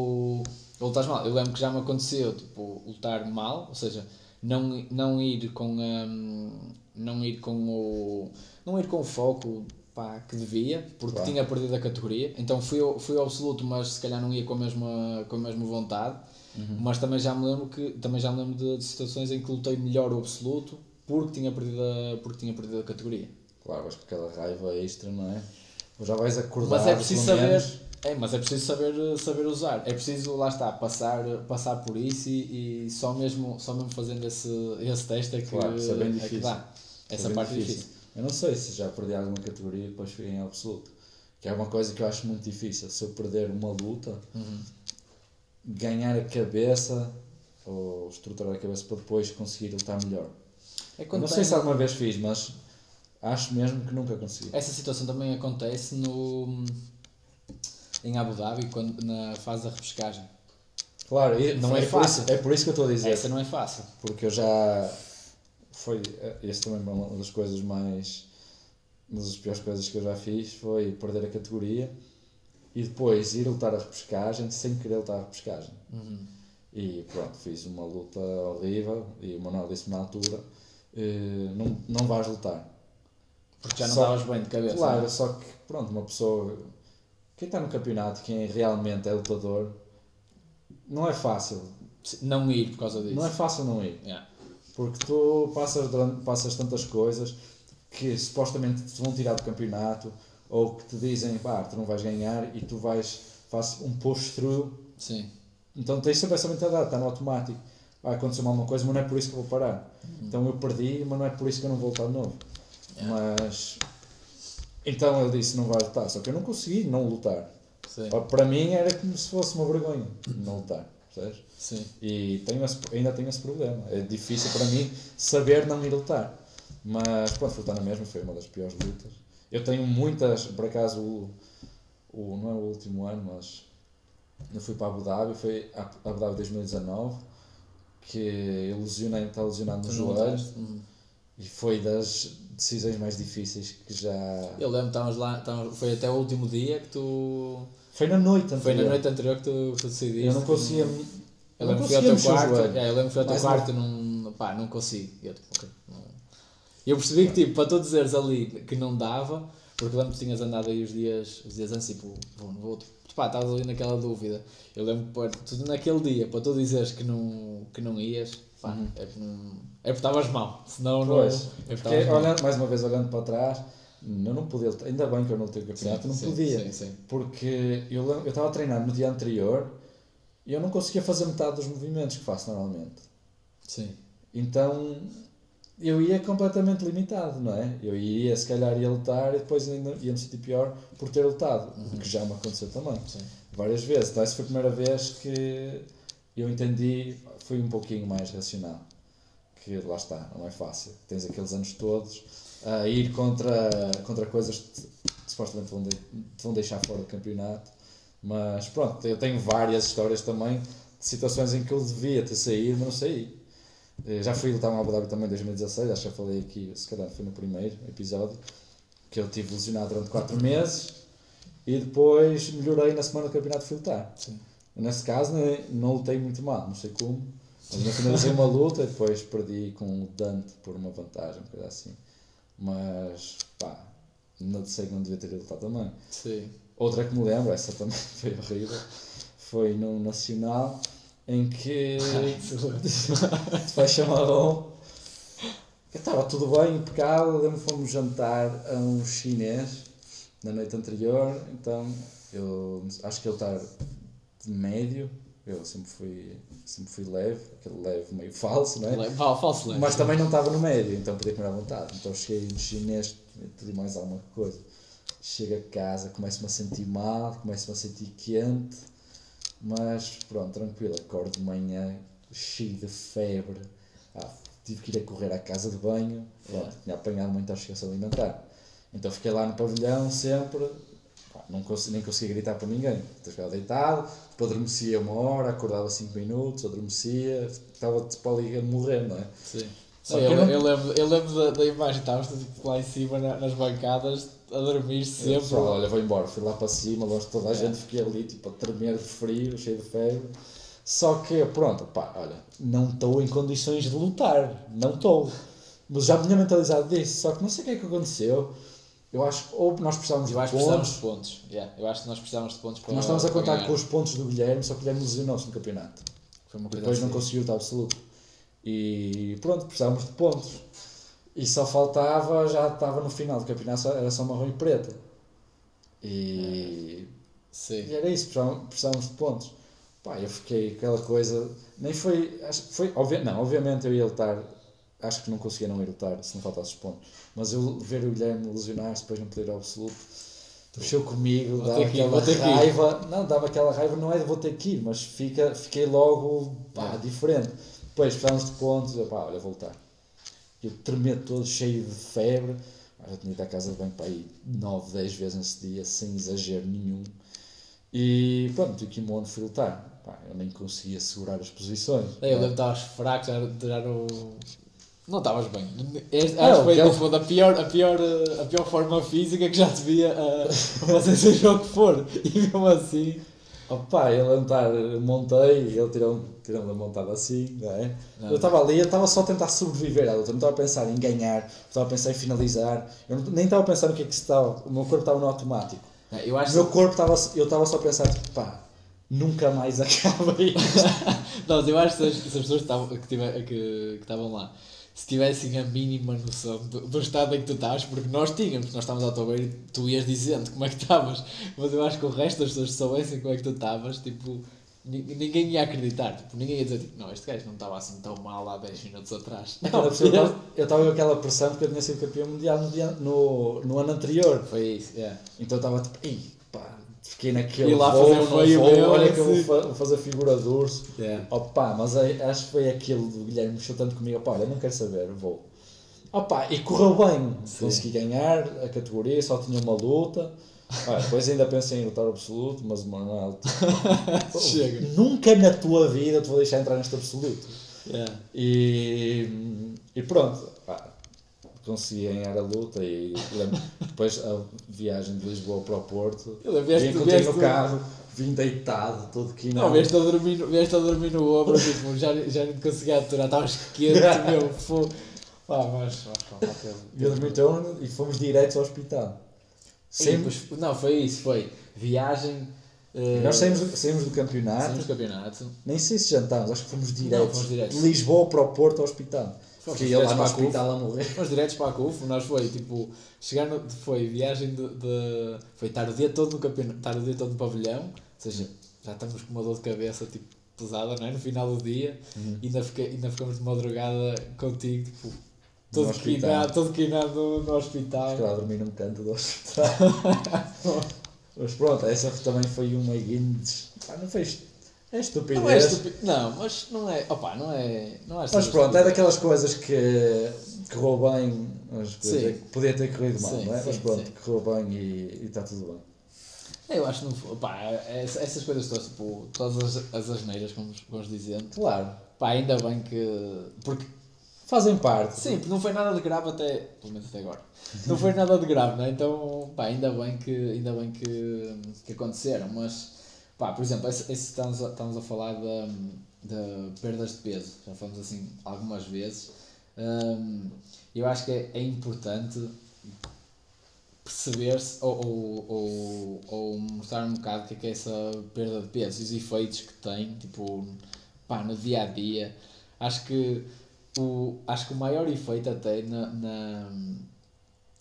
ou lutas mal. Eu lembro que já me aconteceu, tipo, lutar mal, ou seja, não, não ir com um, não ir com o não ir com o foco, pá, que devia, porque claro. Tinha perdido a categoria, então fui, fui ao absoluto, mas se calhar não ia com a mesma, com a mesma vontade. Uhum. Mas também já me lembro, que, também já me lembro de, de situações em que lutei melhor o absoluto porque tinha perdido a, porque tinha perdido a categoria. Claro, mas com aquela raiva extra, não é? Ou já vais acordar, mas é preciso saber, é, mas é preciso saber, saber usar, é preciso, lá está, passar, passar por isso e, e só, mesmo, só mesmo fazendo esse, esse teste é que, claro, é bem difícil. É que dá, essa é parte difícil. difícil. Eu não sei se já perdi alguma categoria e depois fui em absoluto. Que é uma coisa que eu acho muito difícil. Se eu perder uma luta, uhum. ganhar a cabeça ou estruturar a cabeça para depois conseguir lutar melhor. É, não sei se alguma vez fiz, mas acho mesmo que nunca consegui. Essa situação também acontece no, em Abu Dhabi, quando, na fase da repescagem. Claro, e não é, é fácil. Por isso, é por isso que eu estou a dizer. Essa não é fácil. Porque eu já... Foi, esse também foi uma das coisas mais, uma das piores coisas que eu já fiz, foi perder a categoria e depois ir lutar a repescagem sem querer lutar a repescagem. Uhum. E pronto, fiz uma luta horrível e o Manuel disse-me na altura, eh, não, não vais lutar. Porque já não estavas bem de cabeça. Claro, não? Só que pronto, uma pessoa, quem está no campeonato, quem realmente é lutador, não é fácil. Não ir por causa disso. Não é fácil não ir. Yeah. Porque tu passas, passas tantas coisas que supostamente te vão tirar do campeonato ou que te dizem, pá, tu não vais ganhar e tu vais, fazes um push-through. Sim. Então tens sempre essa mentalidade, está no automático. Vai acontecer alguma coisa, mas não é por isso que eu vou parar. Uhum. Então eu perdi, mas não é por isso que eu não vou lutar de novo. Yeah. Mas... Então ele disse, não vai lutar. Só que eu não consegui não lutar. Sim. Para mim era como se fosse uma vergonha não lutar. Sim. E tenho esse, ainda tenho esse problema. É difícil para mim saber não ir lutar. Mas pronto, lutar na mesma foi uma das piores lutas. Eu tenho muitas, por acaso, o, o, não é o último ano, mas eu fui para Abu Dhabi, foi a Abu Dhabi dois mil e dezanove, que eu lesionei, estava lesionado no joelho. Uhum. E foi das decisões mais difíceis que já... Eu lembro, estávamos lá, estávamos, foi até o último dia que tu... Foi na noite anterior. Foi na noite anterior que tu, tu decidiste. Eu não conseguia... Eu lembro que fui ao teu quarto, é, eu lembro que fui ao teu quarto e não... Pá, não consigo. Eu, tipo, okay, não. Eu percebi que, tipo, para tu dizeres ali que não dava, porque lembro que tinhas andado aí os dias, os dias antes, tipo, vou, não vou, pá, estavas ali naquela dúvida. Eu lembro que tu, naquele dia, para tu dizeres que não, que não ias, pá, uhum. é porque não... É porque estavas mal, senão não... Pois, é porque, porque olhando, mais uma vez, olhando para trás... Eu não podia, ainda bem que eu não tenho campeonato, sim, não sim, podia, sim, sim. Porque eu estava a treinar no dia anterior e eu não conseguia fazer metade dos movimentos que faço normalmente. Sim. Então eu ia completamente limitado, não é? Eu ia, se calhar, ia lutar e depois ainda ia me sentir pior por ter lutado, uhum. o que já me aconteceu também, sim. várias vezes. Então essa foi a primeira vez que eu entendi, fui um pouquinho mais racional, que lá está, não é fácil, tens aqueles anos todos... a ir contra, contra coisas que supostamente vão, de, te vão deixar fora do campeonato, mas pronto, eu tenho várias histórias também de situações em que eu devia ter saído, mas não saí. Já fui lutar no Abu Dhabi também em dois mil e dezasseis, acho que já falei aqui, se calhar foi no primeiro episódio, que eu estive lesionado durante quatro meses e depois melhorei na semana do campeonato, fui lutar. Sim. Nesse caso não, não lutei muito mal, não sei como, mas não finalizei uma luta e depois perdi com o Dante por uma vantagem, uma coisa assim. Mas pá, não sei que não devia ter lutado também. Sim. Outra que me lembro, essa também foi horrível, foi num Nacional em que te vai chamar um. Estava tudo bem, impecável, lembro que fomos jantar a um chinês na noite anterior, então eu acho que ele estava de médio, eu sempre fui, sempre fui leve, aquele leve meio falso, não é? Leve, falso leve. Mas também não estava no médio, então podia comer à vontade, então cheguei no chinês, pedi mais alguma coisa. Chego a casa, começo-me a sentir mal, começo-me a sentir quente, mas pronto, tranquilo, acordo de manhã, cheio de febre, ah, tive que ir a correr à casa de banho, pronto, é. Tinha apanhado muita intoxicação alimentar. Então fiquei lá no pavilhão sempre, pá, não cons- nem conseguia gritar para ninguém, então, ficava deitado, adormecia uma hora, acordava cinco minutos, adormecia, estava tipo ali a morrer, não é? Sim. Só eu, eu, eu lembro, eu lembro da, da imagem, estávamos lá em cima na, nas bancadas a dormir sempre. Só, olha, vou embora, fui lá para cima, longe de toda a é. gente, fiquei ali tipo a tremer de frio, cheio de febre. Só que pronto, pá, olha, não estou em condições de lutar, não estou. Mas já me tinha mentalizado disso, só que não sei o que é que aconteceu. Eu acho que ou nós precisávamos de, de pontos. Yeah, eu acho que nós precisávamos de pontos para nós estávamos a contar ganhar. Com os pontos do Guilherme, só que o Guilherme lesionou-se no campeonato. Foi uma coisa depois assim. Não conseguiu estar absoluto. E pronto, precisávamos de pontos. E só faltava, já estava no final do campeonato, era só marrom e preta. E, é. e era isso, precisávamos de pontos. Pá, eu fiquei aquela coisa, nem foi, acho que foi, obvi- não, obviamente eu ia lutar, acho que não conseguia não ir lutar se não faltasse os pontos. Mas eu ver o Guilherme lesionar-se depois não poder ir ao absoluto, mexeu comigo, vou dava ir, aquela raiva, não, dava aquela raiva, não é de vou ter que ir, mas fica, fiquei logo, pá, é. diferente. Depois precisávamos de pontos, eu pá, olha, vou lutar. Eu tremia todo, cheio de febre, já tinha ido à casa de banho para aí nove, dez vezes nesse dia, sem exagero nenhum. E pronto, o kimono foi lutar. Pá, eu nem conseguia segurar as posições. Eu lembro que estavas fraco, já, já não... Não estavas bem. Este, não, acho que foi eu... fundo, a, pior, a, pior, a pior forma física que já te via a, a fazer seja o que for. E mesmo assim... Opa, eu levantar, montei, ele tirou-me da montada assim, não é? Não, eu estava ali, eu estava só a tentar sobreviver à luta, não estava a pensar em ganhar, estava a pensar em finalizar, eu não, nem estava a pensar no que é que se estava, o meu corpo estava no automático. Não, eu acho o meu que... corpo estava, eu estava só a pensar, tipo, pá, nunca mais acaba isto. Não, eu acho que se as pessoas que estavam que tive, que, que lá, se tivessem a mínima noção do, do estado em que tu estás, porque nós tínhamos, nós estávamos ao teu beiro e tu ias dizendo como é que estavas, mas eu acho que o resto das pessoas soubessem como é que tu estavas, tipo, n- ninguém ia acreditar, tipo, ninguém ia dizer, tipo, não, este gajo não estava assim tão mal há dez minutos atrás. Não, não, eu, eu... eu estava com aquela pressão porque eu tinha sido campeão mundial no, dia, no, no ano anterior. Foi isso, é. Yeah. Então eu estava tipo, ih, pá, fiquei naquele lá voo, fazer voo, voo meu, olha que eu vou, fa- vou fazer figura de urso. Yeah. Opa, mas eu, acho que foi aquilo do Guilherme mexeu tanto comigo, opa, olha, não quero saber, vou. Opa, e correu bem, sim. Consegui ganhar a categoria, só tinha uma luta. Ah, depois ainda pensei em lutar absoluto, mas o Manuel, tipo, chega. Nunca na tua vida te vou deixar entrar neste absoluto. Yeah. E, e pronto, pá, consegui ganhar a luta e lembro, depois a viagem de Lisboa para o Porto, vim contei no carro, vim deitado, todo quinado. Não, vieste a dormir, vieste a dormir no ombro, tipo, já, já não conseguia aturar, estavas quente, meu, foi... Pá, mas... Eu dormi então e fomos diretos ao hospital. Sim, não, foi isso, foi viagem. Uh... Nós saímos, saímos do campeonato. Saímos do campeonato. Nem sei se jantámos, acho que fomos diretos. De Lisboa para o Porto ao hospital. Porque ele lá no hospital a morrer. Fomos diretos para a C U F, nós foi tipo. Chegar no, foi viagem de, de. Foi estar o dia todo no campeonato, estar o dia todo no pavilhão. Ou seja, já estamos com uma dor de cabeça tipo, pesada, não é? No final do dia. Uhum. E ainda, fica, ainda ficamos de madrugada contigo, tipo. Todo quinado, todo quinado no, no hospital. Estou a dormir num canto do hospital. Mas pronto, essa também foi uma guindes. Ah, não foi é estupidez. Não, é estupi... não, mas não é... Opa, não é... Não é mas pronto, é daquelas coisas que correu bem, mas coisas, podia ter corrido mal, sim, não é? Sim, mas pronto, correu bem e, e está tudo bem. Eu acho que não foi... Opa, essas coisas todas, tipo, todas as, as asneiras, como vamos dizendo. Claro. Pá, ainda bem que... Porque... Fazem parte. Sim, não foi nada de grave até, pelo menos até agora. Não foi nada de grave, não é? Então, pá, ainda bem que, ainda bem que, que aconteceram, mas Pá, por exemplo, esse, esse estamos, a, estamos a falar de, de perdas de peso, já falamos assim algumas vezes. Um, eu acho que é, é importante perceber-se ou, ou, ou, ou mostrar um bocado o que é, que é essa perda de peso e os efeitos que tem, tipo, pá, no dia a dia. Acho que o, acho que o maior efeito até na, na,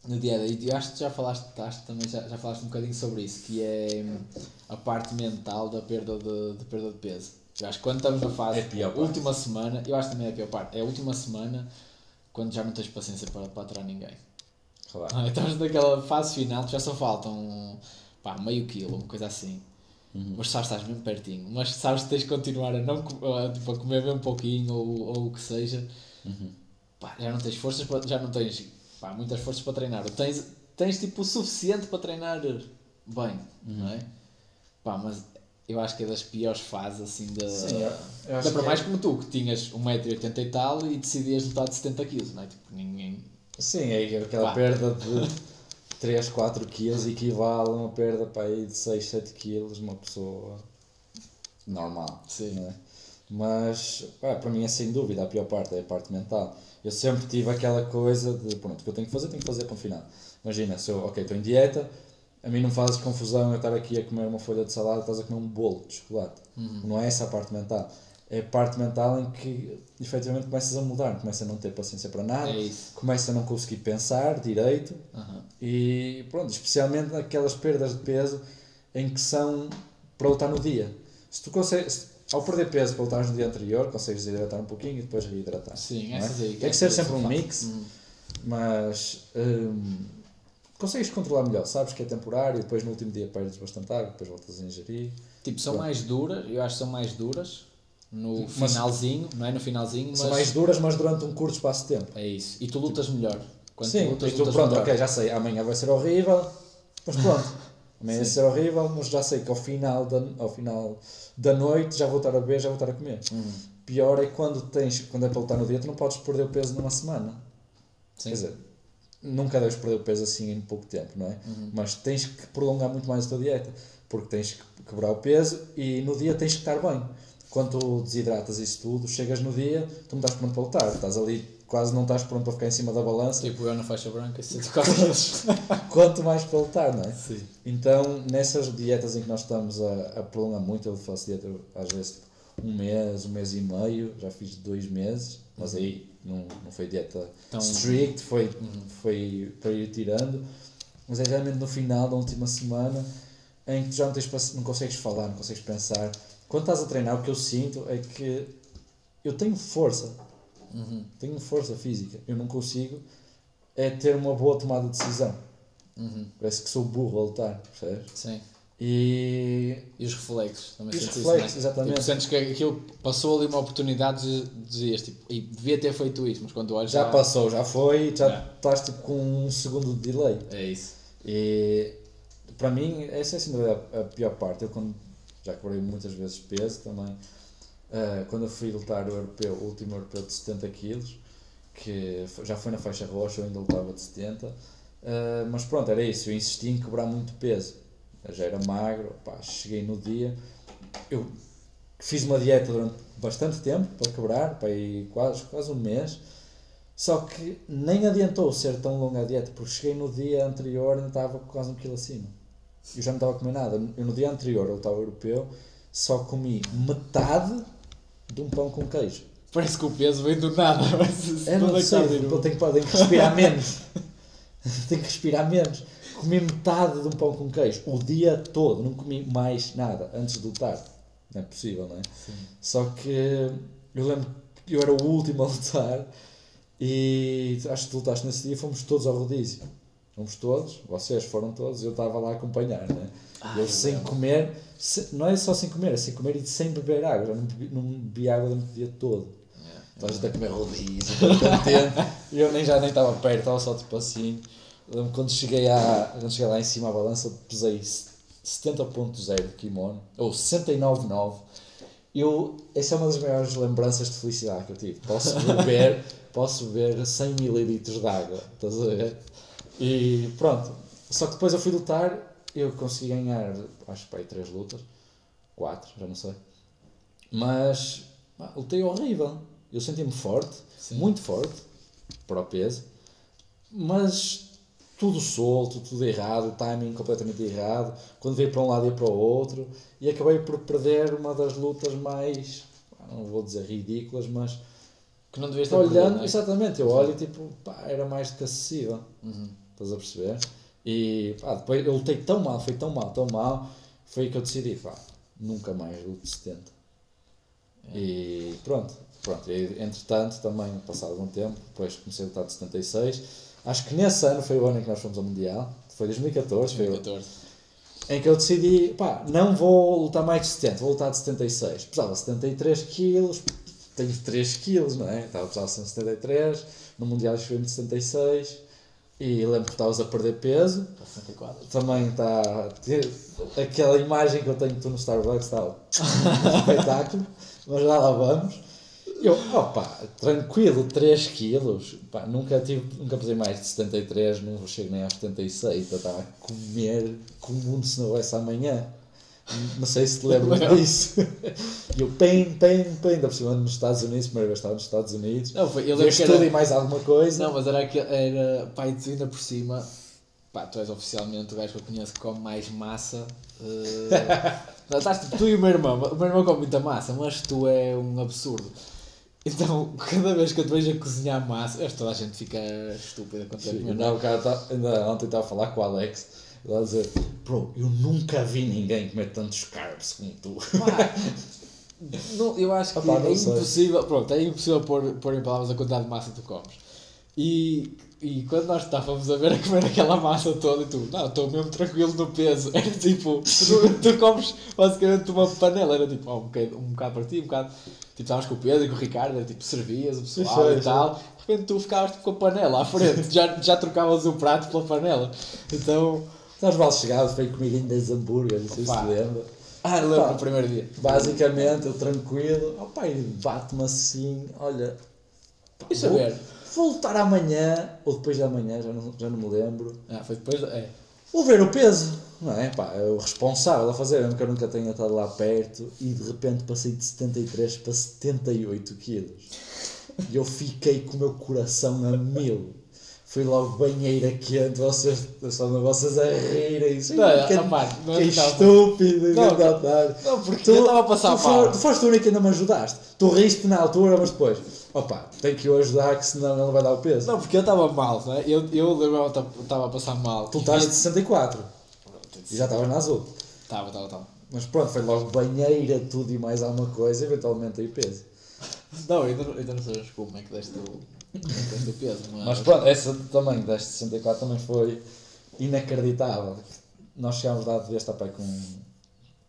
no dia a dia, eu acho que já falaste, acho, também já, já falaste um bocadinho sobre isso, que é a parte mental da perda de, de, perda de peso. Eu acho que quando estamos na fase é pior, última parte. semana, eu acho também é a pior parte, é a última semana quando já não tens paciência para, para aturar ninguém. Claro. Estamos naquela fase final, já só faltam pá, meio quilo, uma coisa assim. Uhum. Mas sabes que estás bem pertinho, mas sabes que tens de continuar a, não, a, tipo, a comer bem um pouquinho ou, ou o que seja. Uhum. Pá, já não tens forças, para, já não tens pá, muitas forças para treinar. Tens, tens tipo o suficiente para treinar bem, uhum. não é? Pá, mas... Eu acho que é das piores fases, assim, da... Sim, eu, eu acho da para que mais é. Como tu, que tinhas um metro e oitenta e tal e decidias lutar de setenta quilos, não é? Tipo, ninguém... Sim, é aquela pá. Perda de três, quatro quilos equivale a uma perda para aí de seis, sete quilos de uma pessoa normal. Sim. Né? Mas, pá, para mim é sem dúvida a pior parte, é a parte mental. Eu sempre tive aquela coisa de, pronto, o que eu tenho que fazer, tenho que fazer para o final. Imagina, se eu, ok, estou em dieta... A mim não fazes confusão eu estar aqui a comer uma folha de salada, estás a comer um bolo de chocolate. Uhum. Não é essa a parte mental. É a parte mental em que, efetivamente, começas a mudar. Começas a não ter paciência para nada. É começas a não conseguir pensar direito. Uhum. E, pronto, especialmente naquelas perdas de peso em que são para lutar no dia. Se tu consegues... Ao perder peso para lutares no dia anterior, consegues hidratar um pouquinho e depois reidratar. Sim, essas aí. Tem que ser sempre um mix, hum. mas... Hum, consegues controlar melhor, sabes que é temporário, depois no último dia perdes bastante água, depois voltas a ingerir. Tipo, são Pronto. mais duras, eu acho que são mais duras no mas, finalzinho, não é no finalzinho, mas... São mais duras, mas durante um curto espaço de tempo. É isso, e tu lutas tipo, melhor. Quando sim, tu lutas, tu, lutas pronto, melhor. Ok, já sei, amanhã vai ser horrível, mas pronto, amanhã vai ser horrível, mas já sei que ao final da, ao final da noite já vou estar a beber, já vou estar a comer. Uhum. Pior é quando tens, quando é para lutar no dia, tu não podes perder o peso numa semana. Sim. Quer dizer... Nunca deves perder o peso assim em pouco tempo, não é? Uhum. Mas tens que prolongar muito mais a tua dieta, porque tens que quebrar o peso e no dia tens que estar bem. Quando tu desidratas isso tudo, chegas no dia, tu não estás pronto para lutar, estás ali, quase não estás pronto para ficar em cima da balança. Tipo eu na faixa branca, cento e quatro quilos. Quanto mais para lutar, não é? Sim. Então, nessas dietas em que nós estamos a, a prolongar muito, eu faço dieta às vezes um mês, um mês e meio, já fiz dois meses, mas aí... Não, não foi dieta então, strict, foi, foi para ir tirando, mas é realmente no final da última semana em que tu já não, tens, não consegues falar, não consegues pensar. Quando estás a treinar, o que eu sinto é que eu tenho força, uhum. tenho força física, eu não consigo é ter uma boa tomada de decisão. Uhum. Parece que sou burro a lutar, percebes? Sim. E... e os reflexos também. E os reflexos, isso, é? Exatamente. Tipo, sentes que aquilo passou ali uma oportunidade e dizias tipo, e devia ter feito isso, mas quando olhas já, já passou, já foi, já é. Estás tipo com um segundo de delay. É isso. E para mim, essa é assim, a, a pior parte. Eu quando já cobrei muitas vezes peso também, uh, quando eu fui lutar o europeu, o último europeu de setenta quilos, que já foi na faixa roxa, eu ainda lutava de setenta, uh, mas pronto, era isso. Eu insisti em quebrar muito peso. Eu já era magro, pá, cheguei no dia, eu fiz uma dieta durante bastante tempo para quebrar, pá, e quase, quase um mês, só que nem adiantou ser tão longa a dieta, porque cheguei no dia anterior e estava quase um quilo acima, eu já não estava a comer nada, eu no dia anterior eu estava europeu, só comi metade de um pão com queijo. Parece que o peso vem do nada, mas é, não sei, eu tenho que, tenho que respirar menos, tenho que respirar menos. Comi metade de um pão com queijo o dia todo, não comi mais nada antes de lutar, não é possível, não é? Sim. Só que eu lembro que eu era o último a lutar e acho que tu lutaste nesse dia, fomos todos ao rodízio, fomos todos, vocês foram todos, eu estava lá a acompanhar, não é? Ai, eu sem Deus. comer, sem, não é só sem comer, é sem comer e sem beber água, eu não bebi, não bebi água durante o dia todo. Então a gente a comer rodízio, contente, e eu nem, já nem estava perto, estava só tipo assim. Quando cheguei, à, quando cheguei lá em cima à balança, pesei setenta ponto zero de kimono, ou sessenta e nove vírgula nove. Eu, essa é uma das maiores lembranças de felicidade que eu tive. Posso beber, posso beber cem mililitros de água, estás a ver? E pronto. Só que depois eu fui lutar, eu consegui ganhar, acho que para aí três lutas, quatro, já não sei. Mas pá, lutei horrível. Eu senti-me forte, sim, muito forte, para o peso, mas tudo solto, tudo errado, o timing completamente errado, quando veio para um lado e para o outro, e acabei por perder uma das lutas mais, não vou dizer ridículas, mas que não devias estar olhando, é? Exatamente, eu olho e tipo, pá, era mais do que acessível, uhum. Estás a perceber? E pá, depois eu lutei tão mal, foi tão mal, tão mal, foi que eu decidi, pá, nunca mais luto setenta. É. E pronto, pronto, e, entretanto também, passado um tempo, depois comecei a lutar de setenta e seis, acho que nesse ano foi o ano em que nós fomos ao Mundial, foi dois mil e catorze, dois mil e catorze. Foi, em que eu decidi, pá, não vou lutar mais de setenta, vou lutar de setenta e seis, pesava setenta e três quilos, tenho três quilos, não é? Estava a pesar setenta e três, no Mundial foi de setenta e seis, e lembro que estavas a perder peso, setenta e quatro. Também está aquela imagem que eu tenho que tu no Starbucks, está um espetáculo, mas lá lá vamos. Eu, opa, tranquilo, três quilos, pá, nunca tive, nunca pesei mais de setenta e três, não chego nem aos setenta e seis, eu estava a comer como um se não houvesse amanhã. Não sei se te lembras disso. E eu, pem, pem, pem, da próxima nos Estados Unidos, primeira vez estava nos Estados Unidos. Não, foi, eu lembro que era... mais alguma coisa. Não, mas era aquele, era, pá, e tu ainda por cima, pá, tu és oficialmente o gajo que eu conheço que come mais massa. Uh... Não, estás, tu e o meu irmão, o meu irmão come muita massa, mas tu é um absurdo. Então, cada vez que eu te vejo a cozinhar massa, toda a gente fica estúpida quando eu comer. Não, o cara tá, ainda ontem estava a falar com o Alex. Lá dizer, bro, eu nunca vi ninguém comer tantos carbs como tu. Pá, não, eu acho que Apá, é, impossível, pronto, é impossível pôr, pôr em palavras a quantidade de massa que tu comes. E, e quando nós estávamos a ver a comer aquela massa toda e tu, não, estou mesmo tranquilo no peso. Era tipo, tu, tu comes basicamente uma panela, era tipo, oh, um, bocado, um bocado para ti, um bocado. Tipo, estávamos com o Pedro e com o Ricardo, era tipo, servias o pessoal e tal. De repente tu ficavas tipo, com a panela à frente, já, já trocavas o prato pela panela. Então... Nós mal chegados, foi comigo em dez hambúrgueres, não sei se te lembra. Ah, lembro pá, no primeiro dia. Basicamente, eu tranquilo, oh, pai, bate-me assim, olha, pá, vou, saber? vou voltar amanhã, ou depois da manhã, já não, já não me lembro. Ah, foi depois, é. Vou ver o peso, não é? Pá, é o responsável a fazer, mesmo que eu nunca tenha estado lá perto, e de repente passei de setenta e três para setenta e oito quilos. E eu fiquei com o meu coração a mil. Fui logo banheira quente, vocês, só não vocês a rirem, isso é que estúpido, não, não, não, porque tu, eu estava a passar tu, mal. Tu foste o único que ainda me ajudaste, tu riste na altura, mas depois, opá, tenho que eu ajudar que senão ele vai dar o peso. Não, porque eu estava mal, não é? eu, eu lembro que eu estava a passar mal. Tu estás de sessenta e quatro, e já estavas na azul. Estava, estava, estava. Mas pronto, foi logo banheira, tudo e mais alguma coisa, eventualmente aí peso. Não, ainda não sabes como é que deste o... Do peso, mas... mas pronto, essa também, deste sessenta e quatro, também foi inacreditável. Nós chegámos lá de estar pai com...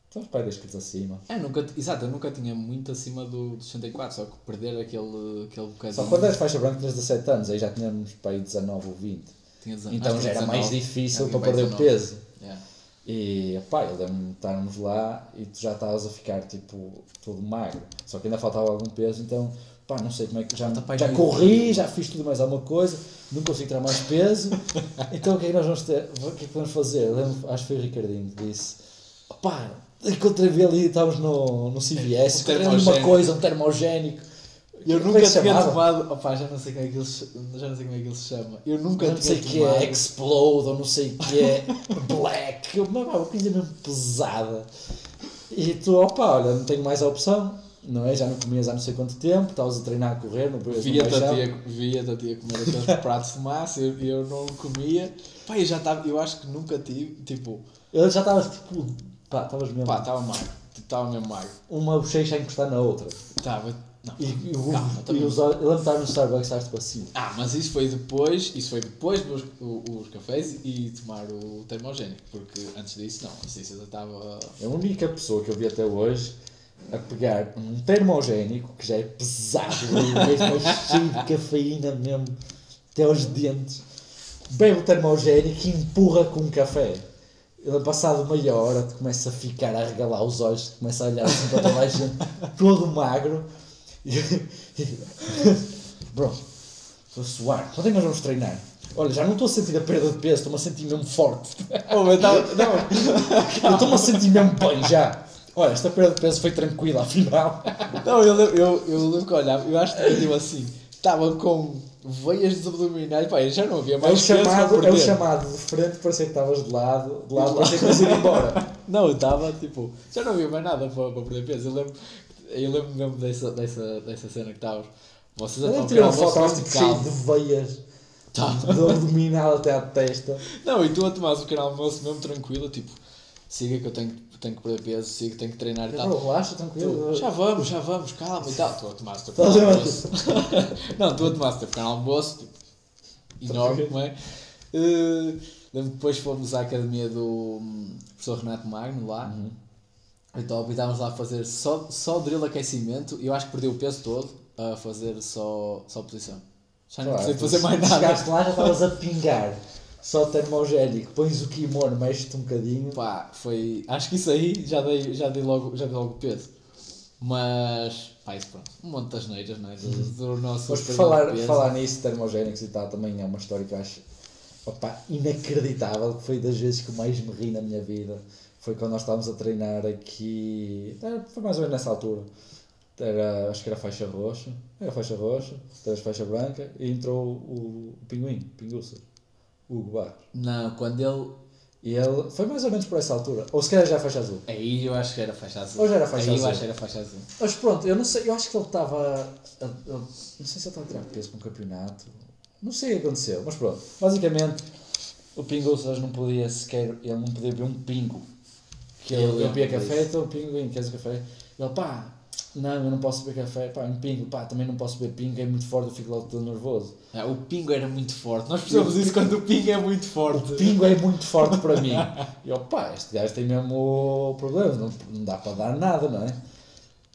Estamos pai dez quilos acima. É, nunca, exato, eu nunca tinha muito acima do, do sessenta e quatro, só que perder aquele, aquele bocadinho... Só quando eras faixa branca tinhas dezassete anos, aí já tínhamos pai dezanove ou vinte. Tinha dezen... Então ah, já era dezanove, mais difícil para perder o peso. Yeah. E pá, eu lembro-me de estarmos lá e tu já estavas a ficar tipo todo magro, só que ainda faltava algum peso, então... Pá, não sei como é que... Já, já corri, já fiz tudo mais alguma coisa, não consigo tirar mais peso. Então o que é que nós vamos ter? O que é que vamos fazer? Lembro, acho que foi o Ricardinho que disse... Pá, encontrei-me ali, estávamos no, no C V S, encontrei-me uma coisa, um termogénico. Eu nunca tinha chamava? tomado... Opá, já não sei como é que ele se, já não sei como é que ele se chama. Eu nunca não tinha não sei que é Explode, ou não sei o que é Black. Eu, mas, uma coisa mesmo pesada. E tu, opá, olha, não tenho mais a opção. Não é? Já não comias há não sei quanto tempo, estavas a treinar a correr, não podias via tia, via-te a tia comer aqueles pratos de massa e eu, eu não comia. Pá, eu já estava, eu acho que nunca tive, tipo... Eu já estava tipo... Pá, estavas mesmo... Pá, estava magro, estava mesmo magro. Uma bochecha a encostar na outra. Estava... Não, e, e, calma, e, e os olhos, eu lembro de estar no Starbucks, estás tipo assim. Ah, mas isso foi depois, isso foi depois dos os cafés e tomar o termogénico, porque antes disso não, antes disso eu estava... É a única pessoa que eu vi até hoje a pegar um termogénico que já é pesado, cheio de cafeína mesmo, até aos dentes, bebe o termogénico e empurra com um café. Ele, passado meia hora, te começa a ficar a regalar os olhos, te começa a olhar assim para toda a gente, todo magro. Bro, estou a suar, quando é que nós vamos treinar? Olha, já não estou a sentir a perda de peso, estou-me a sentir mesmo forte. Oh, eu estou-me a sentir mesmo bem já. Olha, esta perda de peso foi tranquila, afinal. Não, eu lembro, eu, eu lembro que olhava, eu acho que ele deu assim, estava com veias dos abdominais, pá, já não havia mais é peso chamado, para perder. É o chamado, de frente parecia que estavas de lado, de lado parecia que ia embora. Não, estava tipo, já não havia mais nada para, para perder peso, eu lembro, eu lembro mesmo dessa, dessa, dessa cena que estavas. Vocês até tiram fotos tipo cheio de veias, tá. De abdominal até à testa. Não, e tu a tomares o canal almoço mesmo tranquilo, tipo, siga que eu tenho que... tenho que perder peso, sigo, que tenho que treinar e tal. Não, relaxa, tranquilo. Tu, já vamos, já vamos, calma e tal. Estou a tomar o teu pequeno almoço. Não, estou a tomar o teu pequeno almoço, tipo, enorme, não é? Uh, depois fomos à academia do professor Renato Magno, lá. Uhum. Então, optámos lá a fazer só, só drill aquecimento e eu acho que perdi o peso todo a fazer só, só posição. Já não claro, precisei fazer mais nada. Chegaste lá, já estavas a pingar. Só termogélico, pões o kimono, mexes-te um bocadinho. Pá, foi... Acho que isso aí já dei, já dei, logo, já dei logo peso. Mas... Pá, isso pronto. Um monte de asneiras, não é? Do, do nosso... Mas por falar, peso, falar nisso, termogénicos e tal, também é uma história que eu acho... Opá, inacreditável. Foi das vezes que mais me ri na minha vida. Foi quando nós estávamos a treinar aqui... Foi mais ou menos nessa altura. Era, acho que era faixa roxa. Era faixa roxa, depois faixa branca. E entrou o, o pinguim, pinguça. Hugo Barros. Não, quando ele... Ele foi mais ou menos por essa altura. Ou se calhar já era faixa azul. Aí eu acho que era faixa azul. Ou já era faixa Aí azul. Aí eu acho que era faixa azul. Mas pronto, eu não sei, eu acho que ele estava... Não sei se ele estava a tirar peso para um campeonato. Não sei o que aconteceu, mas pronto. Basicamente, o pinguço hoje não podia sequer... Ele não podia beber um pingo. Que ele bebia café, então o pinguim, queres o café? Ele, pá... Não, eu não posso beber café, pá, um pingo, pá, também não posso beber pingo, é muito forte, eu fico logo todo nervoso. Ah, o pingo era muito forte, nós percebemos isso quando o pingo é muito forte. O pingo é muito forte para mim. E eu, pá, este gajo tem mesmo problema, não, não dá para dar nada, não é?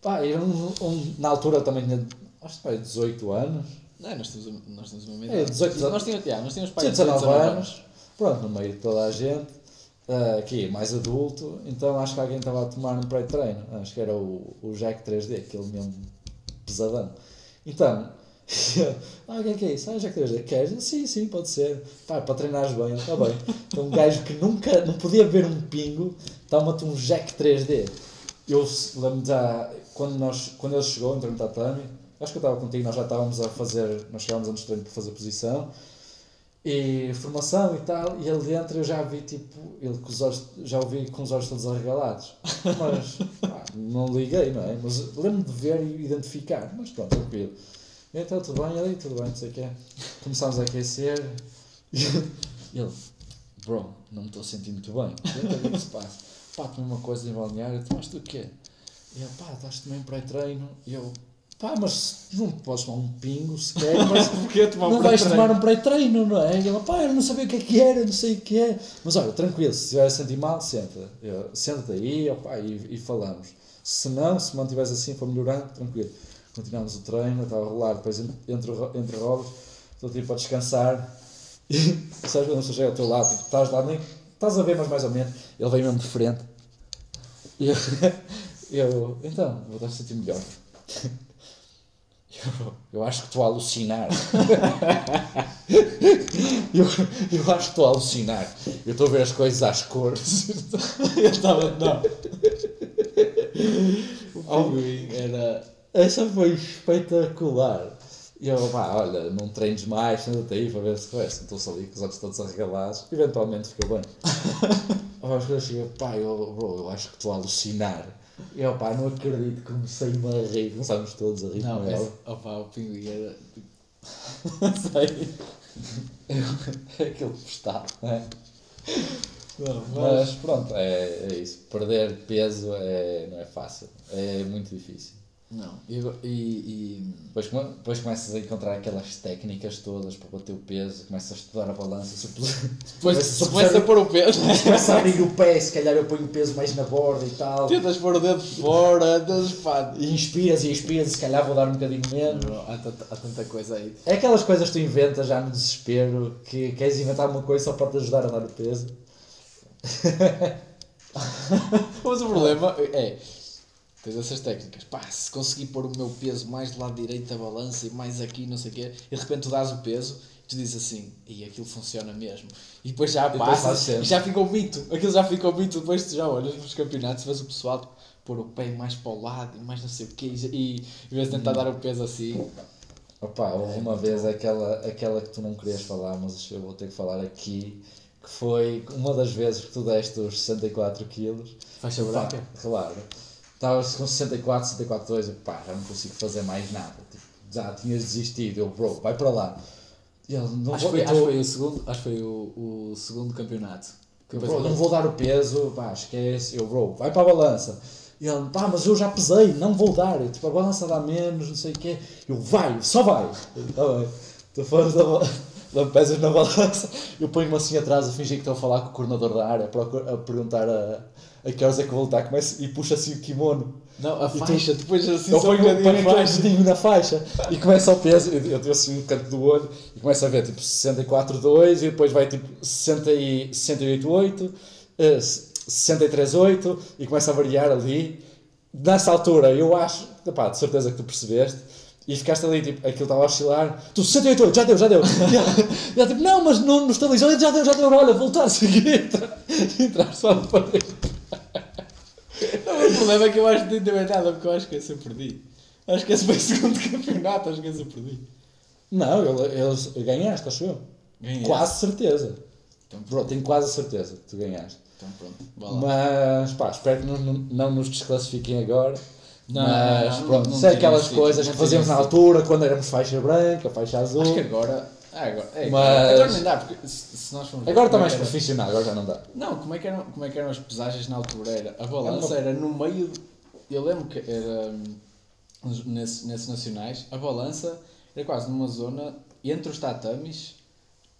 Pá, eu um, um, na altura também tinha, acho que dezoito anos. Não, nós temos, nós temos uma meia idade. É, dezoito anos. Nós tínhamos, já, nós tínhamos pá, dezanove anos, pronto, no meio de toda a gente, uh, aqui, mais adulto, então acho que alguém estava a tomar um pré-treino, acho que era o, o Jack três D, aquele mesmo pesadão. Então, ah, o que é que é isso? Ah, Jack três D, queres? Sim, sim, pode ser. Pá, para treinares bem, está bem. Então um gajo que nunca, não podia beber um pingo, toma-te um Jack três D. Eu lembro-me já, quando, nós, quando ele chegou, entrou no tatame, acho que eu estava contigo, nós já estávamos a fazer, nós chegámos antes do treino para fazer posição, e formação e tal, e ele entra, eu já vi tipo, ele com os olhos, já o vi com os olhos todos arregalados, mas pá, não liguei, não é? Mas lembro-me de ver e identificar, mas pronto, tranquilo. Então tudo bem, ele, tudo bem, não sei o que é. Começámos a aquecer, e ele, bro, não me estou sentindo muito bem, o que é que se passa? Pá, tomei uma coisa em balneário, tomaste o quê? E ele, pá, estás também para pré-treino, e eu... Pá, mas não podes tomar um pingo sequer, mas tomar um não vais tomar um pré-treino, não é? E ele, pá, eu não sabia o que é que era, não sei o que é. Mas olha, tranquilo, se estiver a sentir mal, senta. Eu, senta-te aí, opá, e, e falamos. Se não, se mantiveres assim, para melhorar, tranquilo. Continuamos o treino, estava a rolar, depois entre, entre rodas, estou tipo a descansar. E sabes quando eu cheguei ao teu lado, tipo, estás lá, nem estás a ver, mas mais ou menos. Ele veio mesmo de frente. E eu, eu então, vou dar-te sentir melhor. Eu, eu acho que estou a alucinar. eu, eu acho que estou a alucinar. Eu estou a ver as coisas às cores. Eu estava. Não. O pinguim era. Essa foi espetacular. E eu, pá, olha, não treines mais, senta-te aí para ver se conhece. Estou só ali com os olhos todos arregalados. Eventualmente fica bem. Às vezes chego, pá, eu, bro, eu acho que estou a alucinar. Eu, pá, não acredito, comecei-me a rir, começámos todos a rir não, com ela. Não, opá, o pinguim era... Não sei. É aquele postado, não é? Não, mas... mas pronto, é, é isso. Perder peso é, não é fácil, é muito difícil. Não, e... e, e... Depois, come, depois começas a encontrar aquelas técnicas todas para bater o peso, começas a estudar a balança, depois começas a pôr o peso. Começas a abrir o pé, se calhar eu ponho o peso mais na borda e tal. Tentas pôr o dedo fora, tentas pá. Inspiras e inspiras e se calhar vou dar um bocadinho menos. Não, há, t- há tanta coisa aí. É aquelas coisas que tu inventas já no desespero, que queres inventar uma coisa só para te ajudar a dar o peso. Mas o problema é... Tens essas técnicas. Pá, se conseguir pôr o meu peso mais do lado direito da balança e mais aqui, não sei o quê, e de repente tu dás o peso e tu dizes assim, e aquilo funciona mesmo. E depois já passa e já fica um mito. Aquilo já fica um mito, depois tu já olhas nos campeonatos, vês o pessoal pôr o pé mais para o lado e mais não sei o quê, e em vez de tentar hum. dar o peso assim... Opa, houve uma vez aquela, aquela que tu não querias falar, mas eu vou ter que falar aqui, que foi uma das vezes que tu deste os sessenta e quatro quilos. Faixa branca? Claro. Estavas com sessenta e quatro, sessenta e quatro, dois, eu pá, já não consigo fazer mais nada. Tipo, já tinhas desistido, eu bro, vai para lá. Eu, não acho, vou, foi, eu tô... acho que foi o segundo, acho foi o, o segundo campeonato. Eu, bro, não vou dar o peso, pá, esquece, eu bro, vai para a balança. E ele, pá, mas eu já pesei, não vou dar, eu, tipo, a balança dá menos, não sei o quê. Eu, vai, só vai. Está bem. Tu fores da pesas na balança, eu ponho-me assim atrás a fingir que estou a falar com o coordenador da área, a perguntar a, a que horas é que vou lutar, começo, e puxo assim o kimono. Não, a faixa, tu, depois assim eu só ponho um paradinho na faixa, e começa o peso, eu, eu tenho assim um canto do olho, e começo a ver, tipo, sessenta e quatro, dois, e depois vai, tipo, sessenta e oito, oito, sessenta e três, oito, e começa a variar ali. Nessa altura, eu acho, pá, de certeza que tu percebeste, e ficaste ali, tipo, aquilo estava a oscilar, tu, sessenta e oito, oito, já deu, já deu, já, já tipo, não, mas não nos televisores, já deu, já deu, olha, voltar a seguir, e entrar só no parede. O problema é que eu acho que não deu nada, porque eu acho que esse eu perdi, acho que esse foi o segundo campeonato, acho que esse eu perdi. Não, eu, eu, eu ganhaste, acho eu, ganhaste. Quase certeza, então, bro, tenho quase certeza que tu ganhaste. Então pronto, mas pá, espero que não, não, não nos desclassifiquem agora. Não, mas não, não, pronto, sei aquelas sido, coisas que fazíamos sido. Na altura, quando éramos faixa branca, faixa azul. Acho que agora, ah, agora, é, mas... agora nem dá, porque se, se nós formos. Agora está mais era... profissional, agora já não dá. Não, como é que eram, como é que eram as pesagens na altura? Era, a balança era, uma... era no meio. Eu lembro que era nesses nesse nacionais, a balança era quase numa zona entre os tatamis,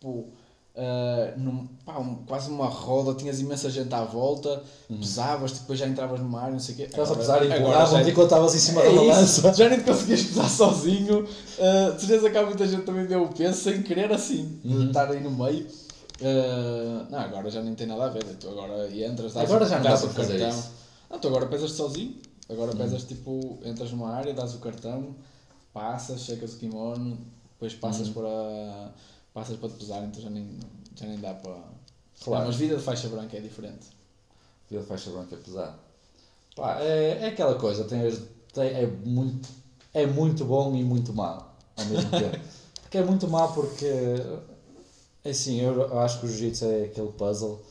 tipo. Uh, num, pá, um, quase uma roda, tinhas imensa gente à volta, uhum. pesavas, depois já entravas no mar, não sei o quê. Estavas a pesar e empurravam enquanto estavas em cima é da balança. Já nem te conseguias pesar sozinho. Uh, de certeza que há muita gente também deu o peso sem querer assim, uhum. de estar aí no meio. Uh, não, agora já nem tem nada a ver. Tu agora entras, dás agora o, já não dá dás para o fazer cartão. Isso. Não, tu agora pesas-te sozinho, agora uhum. pesas tipo, entras numa área, dás o cartão, passas, checas o kimono, depois passas uhum. para. Passas para te pesar, então já nem, já nem dá para... Claro. Não, mas vida de faixa branca é diferente. Vida de faixa branca é pesada. Pá, é, é aquela coisa, tem, tem, é, muito, é muito bom e muito mal ao mesmo tempo. Porque é muito mal porque, assim, eu, eu acho que o Jiu-Jitsu é aquele puzzle.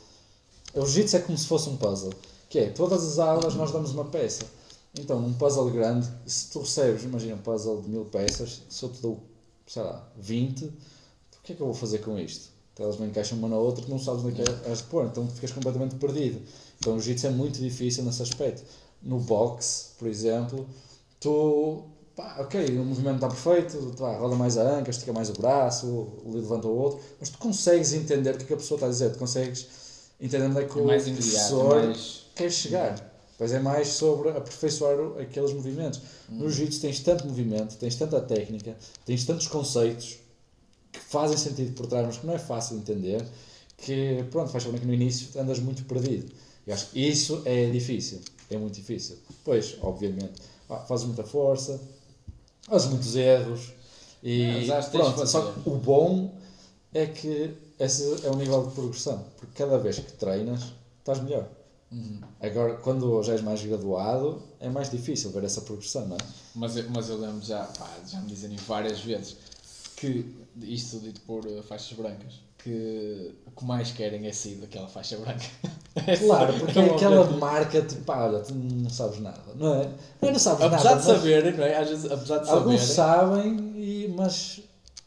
O Jiu-Jitsu é como se fosse um puzzle, que é, todas as aulas nós damos uma peça. Então, um puzzle grande, se tu recebes, imagina um puzzle de mil peças, se eu te dou, sei lá, vinte... O que é que eu vou fazer com isto? Então, elas não encaixam uma na outra, tu não sabes onde é que as pôr, então tu ficas completamente perdido. Então o jiu-jitsu é muito difícil nesse aspecto. No boxe, por exemplo, tu, pá, ok, o movimento está perfeito, tu, pá, roda mais a anca, estica mais o braço, levanta o outro, mas tu consegues entender o que, é que a pessoa está a dizer, tu consegues entender onde é que o professor é mais... quer chegar. Pois é mais sobre aperfeiçoar aqueles movimentos. Hum. No jiu-jitsu tens tanto movimento, tens tanta técnica, tens tantos conceitos, que fazem sentido por trás, mas que não é fácil de entender, que pronto, faz falando que no início andas muito perdido. Eu acho que isso é difícil, é muito difícil. Pois, obviamente, fazes muita força, fazes muitos erros, e é, pronto, só que o bom é que esse é o nível de progressão, porque cada vez que treinas, estás melhor. Uhum. Agora, quando já és mais graduado, é mais difícil ver essa progressão, não é? Mas eu, mas eu lembro já, pá, já me dizem várias vezes, que, isto dito por faixas brancas, que o que mais querem é sair daquela faixa branca. Claro, porque é aquela marca, tipo, pá, olha, tu não sabes nada, não é? Não, não sabes apesar nada. De saberem, não é? Às vezes, apesar de alguns saberem. Alguns sabem, e, mas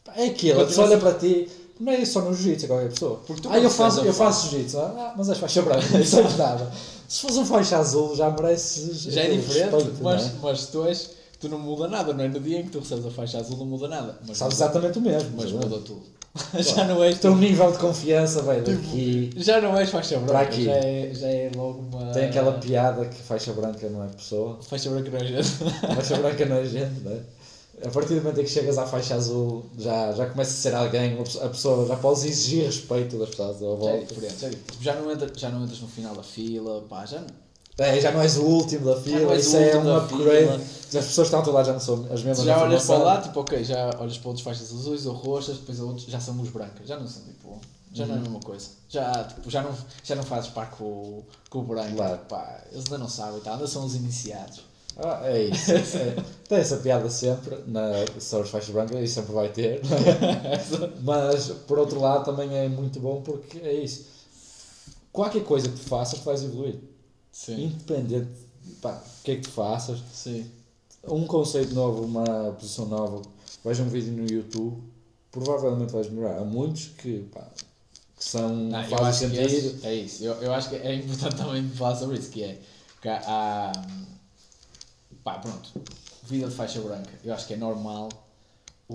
pá, é aquilo, a pessoa olha para ti, não é só no jiu-jitsu, é qualquer pessoa. Ah, eu faço, eu faço jiu-jitsu, ah, mas és faixa branca, não sabes nada. Se fosse um faixa azul, já mereces. Já é diferente, respeito, mas, é? Mas tu és. Tu não muda nada, não é? No dia em que tu recebes a faixa azul não muda nada. Mas sabes muda, exatamente o mesmo. Mas muda tudo. Já não és... Teu nível de confiança vai daqui... Já não és faixa branca. Já é, já é logo uma... Tem aquela piada que faixa branca não é pessoa. Faixa branca não é gente. Faixa branca não é gente, não é? A partir do momento em que chegas à faixa azul, já, já começa a ser alguém, a pessoa já pode exigir respeito das pessoas à volta. Já é diferente. Já não entras, já não entras no final da fila, pá, já não... É, já não és o último da fila, isso é um upgrade. As pessoas que estão ao lado já não são as mesmas. Já olhas para lá, tipo, ok, já olhas para outros faixas azuis ou roxas, depois a outros já são os brancos, já não são tipo, já uhum. não é a mesma coisa. Já, tipo, já, não, já não fazes par com, com o branco, claro. Pá, eles ainda não sabem, tá? Ainda são os iniciados. Ah, é isso, isso é. Tem essa piada sempre, na, sobre as faixas brancas, e sempre vai ter. Mas, por outro lado, também é muito bom porque é isso. Qualquer coisa que tu faças, tu vais evoluir. Sim. Independente do que é que tu faças. Sim. Um conceito novo, uma posição nova, vais um vídeo no YouTube, provavelmente vais melhorar. Há muitos que, pá, que são, não, fazem sentido. É, é isso, eu, eu acho que é importante também falar sobre isso, que é que há, pá, pronto, vida de faixa branca, eu acho que é normal.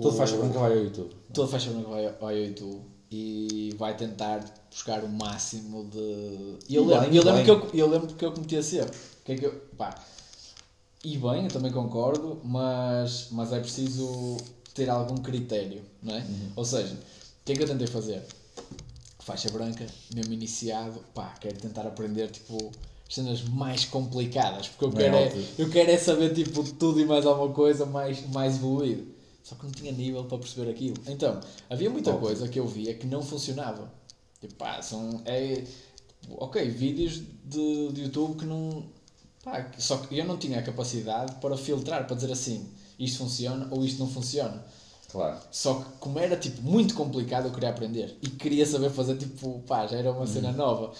Toda faixa branca vai ao YouTube. Toda faixa branca vai, vai ao YouTube e vai tentar buscar o máximo de... Eu lembro, eu lembro, que, eu, eu lembro que eu cometia sempre. Que é que eu, pá, e bem, eu também concordo, mas, mas é preciso ter algum critério, não é? Uhum. Ou seja, o que é que eu tentei fazer? Faixa branca, mesmo iniciado, pá, quero tentar aprender, tipo, cenas mais complicadas, porque eu quero é, eu quero é saber, tipo, tudo e mais alguma coisa, mais, mais evoluído. Só que não tinha nível para perceber aquilo. Então, havia muita Óbvio. coisa que eu via que não funcionava. Tipo, pá, são... É, ok, vídeos de, de YouTube que não... Pá, só que eu não tinha a capacidade para filtrar, para dizer assim, isto funciona ou isto não funciona. Claro. Só que como era, tipo, muito complicado, eu queria aprender. E queria saber fazer, tipo, pá, já era uma cena uhum. nova.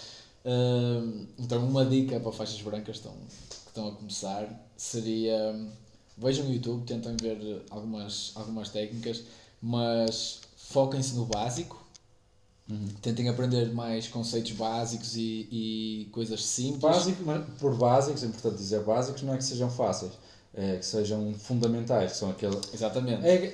Uh, então, uma dica para faixas brancas estão, que estão a começar seria... Vejam o YouTube, tentem ver algumas, algumas técnicas, mas foquem-se no básico. Uhum. Tentem aprender mais conceitos básicos e, e coisas simples. Básico, mas por básicos, é importante dizer básicos, não é que sejam fáceis, é que sejam fundamentais. Que são aquele... Exatamente. É, é,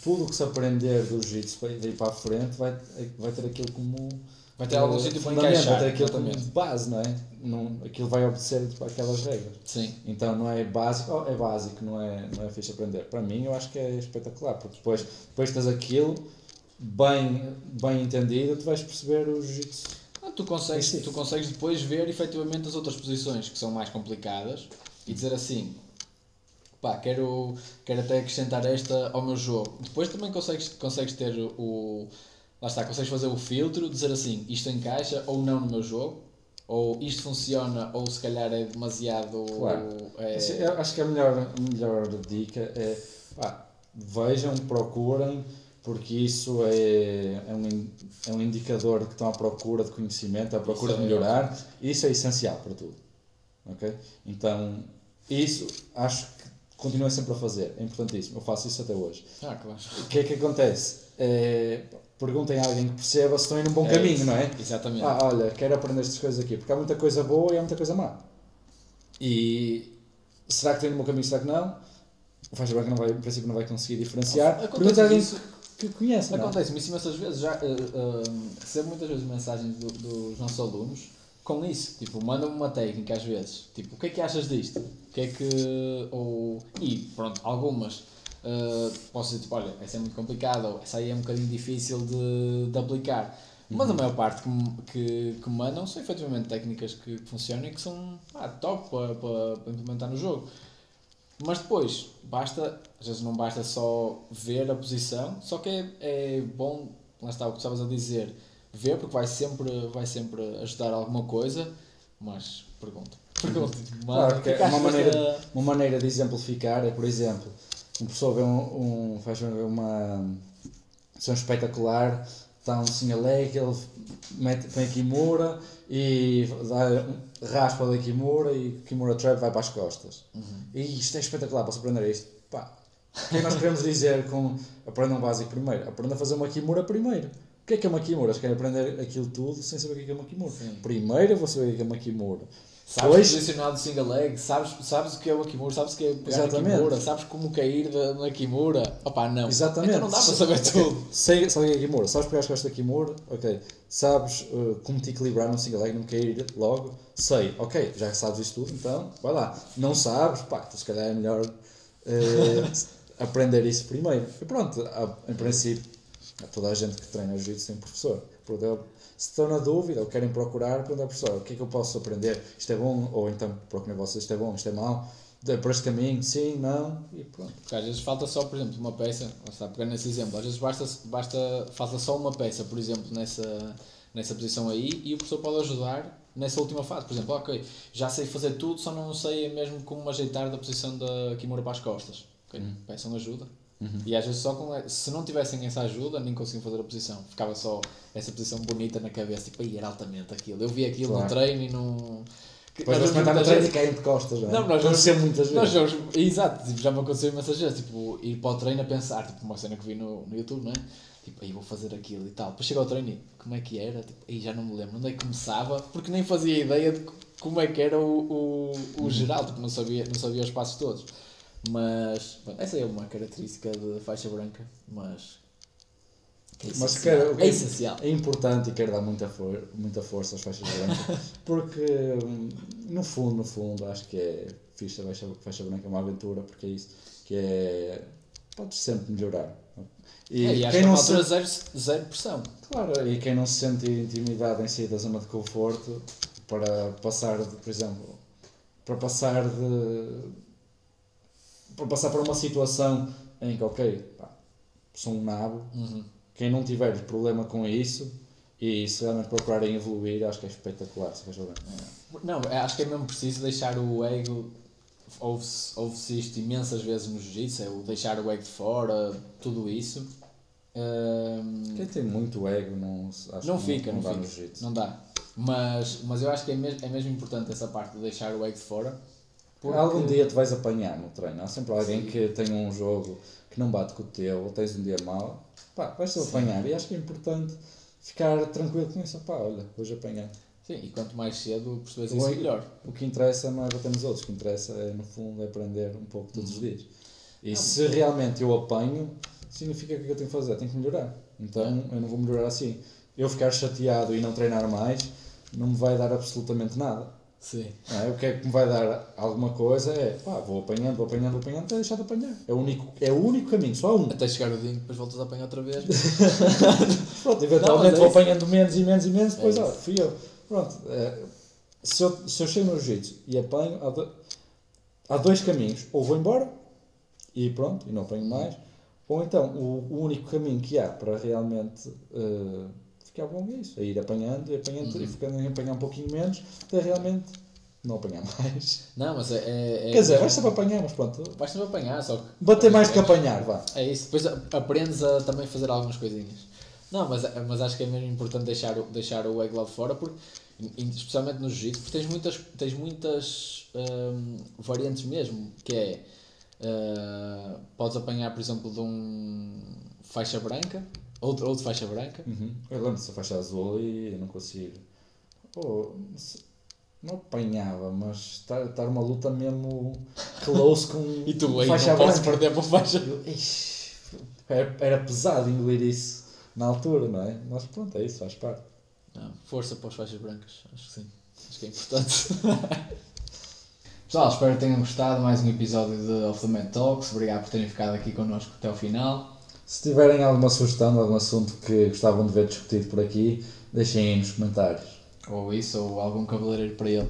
tudo o que se aprender do jiu-jitsu para ir para a frente vai, vai ter aquilo como... Vai ter algum sítio para encaixar. Vai ter aquilo como base, não é? Não, aquilo vai obedecer tipo, aquelas regras. Sim. Então não é básico, oh, é básico, não é, não é fixe aprender. Para mim eu acho que é espetacular, porque depois, depois tens aquilo bem, bem entendido, tu vais perceber o jiu-jitsu. Ah, tu, consegues, tu consegues depois ver efetivamente as outras posições que são mais complicadas e dizer assim, pá, quero, quero até acrescentar esta ao meu jogo. Depois também consegues, consegues ter o... Lá está, consegues fazer o filtro, dizer assim, isto encaixa ou não no meu jogo, ou isto funciona, ou se calhar é demasiado... Claro. É... Acho que a melhor, a melhor dica é, pá, vejam, procurem, porque isso é, é, um, é um indicador de que estão à procura de conhecimento, à procura isso de melhorar, é. Isso é essencial para tudo, ok? Então, isso acho que continuem sempre a fazer, é importantíssimo, eu faço isso até hoje. Ah, claro. O que é que acontece? É... Perguntem a alguém que perceba se estão indo num bom é caminho, isso, não é? Exatamente. Ah, olha, quero aprender estas coisas aqui, porque há muita coisa boa e há muita coisa má. E será que estão indo no bom caminho, será que não? O faixa branca, em princípio, não vai conseguir diferenciar. Perguntem a alguém que conhece, não? Acontece-me isso imensas vezes. Já, uh, uh, recebo muitas vezes mensagens do, dos nossos alunos com isso. Tipo, mandam-me uma técnica às vezes. Tipo, o que é que achas disto? O que é que... Ou... E, pronto, algumas... Uh, posso dizer, tipo, olha, essa é muito complicada ou essa aí é um bocadinho difícil de, de aplicar, uhum. mas a maior parte que, que, que mandam são efetivamente técnicas que, que funcionam e que são ah, top para, para, para implementar no jogo. Mas depois, basta, às vezes não basta só ver a posição, só que é, é bom, lá está o que tu estavas a dizer, ver, porque vai sempre, vai sempre ajudar alguma coisa, mas pergunta, pergunta, claro, porque é uma maneira, uma maneira de exemplificar é, por exemplo, uma pessoa vê um, um, faz uma sessão espetacular, está um sinhalé que ele mete, põe a Kimura e dá, raspa da Kimura e Kimura Trap vai para as costas. Uhum. E isto é espetacular, posso aprender isto. Pá, o que nós queremos dizer com aprenda um básico primeiro? Aprenda a fazer uma Kimura primeiro. O que é que é uma Kimura? Eles querem aprender aquilo tudo sem saber o que é, que é uma Kimura. Sim. Primeiro eu vou saber o que é uma Kimura. Sabes pois? O posicional do single leg, sabes, sabes o que é o Kimura, sabes o que é pegar a Kimura, sabes como cair na Kimura. Opá, não. Exatamente. Então não dá para saber tudo. Sei, sabes o que é a Kimura, sabes pegar as costas da Kimura, ok. Sabes uh, como te equilibrar no single leg, não cair logo, sei, ok. Já que sabes isso tudo, então vai lá. Não sabes, pá, então se calhar é melhor uh, aprender isso primeiro. E pronto, em princírio, toda a gente que treina jiu-jitsu tem professor. Perguntar, se estão na dúvida ou querem procurar, perguntar ao professor, o que é que eu posso aprender? Isto é bom? Ou então, procurem vocês, isto é bom, isto é mau? Por este caminho, sim, não, e pronto. Porque às vezes falta só, por exemplo, uma peça, sabe, pegando nesse exemplo, às vezes basta, basta, falta só uma peça, por exemplo, nessa, nessa posição aí, e o professor pode ajudar nessa última fase. Por exemplo, ok, já sei fazer tudo, só não sei mesmo como ajeitar da posição da Kimura para as costas. Okay, uhum. Peçam ajuda. Uhum. E às vezes só com, se não tivessem essa ajuda, nem conseguiam fazer a posição. Ficava só essa posição bonita na cabeça, tipo, aí era altamente aquilo. Eu vi aquilo claro. No treino e não... Depois nós estamos atrás e caem de costas, não é? Não, nós aconteceu vamos, muitas vezes. Nós, exato, tipo, já me aconteceu imensas vezes, tipo, ir para o treino a pensar, tipo, uma cena que vi no, no YouTube, não é? Tipo, aí vou fazer aquilo e tal. Depois chego ao treino e, como é que era? Tipo, aí já não me lembro, onde é que começava? Porque nem fazia ideia de como é que era o, o, o geral, tipo, não sabia, não sabia os passos todos. Mas, bom, essa é uma característica de faixa branca, mas... É mas quero, é, é, é importante e quero dar muita, for, muita força às faixas brancas, porque no fundo, no fundo, acho que é fixe a faixa, faixa branca, é uma aventura, porque é isso, que é, podes sempre melhorar. E, é, e acho quem que não se... zero, zero pressão. Claro, e quem não se sente intimidado em sair da zona de conforto, para passar, de, por exemplo, para passar de, para passar por uma situação em que, ok, pá, sou um nabo, uhum. Quem não tiver problema com isso e se realmente procurarem evoluir, acho que é espetacular. Se bem. Não, acho que é mesmo preciso deixar o ego, ouve-se, ouve-se isto imensas vezes no jiu-jitsu, é o deixar o ego de fora, tudo isso. Um, Quem tem muito ego não, acho não, que fica, não, não, não fica, não dá no jiu-jitsu. Não dá, mas, mas eu acho que é mesmo, é mesmo importante essa parte de deixar o ego de fora. Porque... Algum dia te vais apanhar no treino, há sempre alguém Sim. que tem um jogo que não bate com o teu, ou tens um dia mau, pá, vais-te apanhar, e acho que é importante ficar tranquilo com isso, pá, olha, hoje apanhei. Sim, e quanto mais cedo percebes isso, melhor. O que interessa não é bater nos outros, o que interessa é, no fundo, é aprender um pouco todos uhum. os dias. E não, se não. realmente eu apanho, significa que o que eu tenho que fazer, tenho que melhorar. Então, uhum. eu não vou melhorar assim. Eu ficar chateado e não treinar mais, não me vai dar absolutamente nada. Sim. É, o que é que me vai dar alguma coisa é, pá, vou apanhando, vou apanhando, vou apanhando até deixar de apanhar. É o único, é o único caminho, só um. Até chegar o dia que depois voltas a apanhar outra vez. Pronto, eventualmente não, vou isso. apanhando menos e menos e menos, depois é ó, fui eu. Pronto, é, se, eu, se eu chego no jiu-jitsu e apanho, há, do, há dois caminhos, ou vou embora e pronto, e não apanho mais, ou então o, o único caminho que há para realmente... Uh, que é bom isso, é ir apanhando, apanhando uhum. e ficando em apanhar um pouquinho menos, até realmente não apanhar mais. Não, mas é... é Quer dizer, é, vais sempre apanhar, mas pronto. Vais sempre apanhar, só que... Bater mais que apanhar, vá. É isso, depois aprendes a também fazer algumas coisinhas. Não, mas, mas acho que é mesmo importante deixar, deixar o ego lá fora, porque, especialmente no jiu-jitsu, porque tens muitas, tens muitas hum, variantes mesmo, que é... Uh, podes apanhar, por exemplo, de um faixa branca, ou de, ou de faixa branca. Uhum. Eu lembro se a faixa azul e eu não consigo. Oh, não apanhava, mas estar, estar uma luta mesmo close com e tu, faixa não branca. Podes perder para faixa. Ixi, era, era pesado engolir isso na altura, não é? Mas pronto, é isso, faz parte. Não, força para as faixas brancas, acho que sim. Acho que é importante. Pessoal, espero que tenham gostado mais um episódio de Off the Mat Talks. Obrigado por terem ficado aqui connosco até o final. Se tiverem alguma sugestão de algum assunto que gostavam de ver discutido por aqui, deixem aí nos comentários. Ou isso, ou algum cabeleireiro para ele.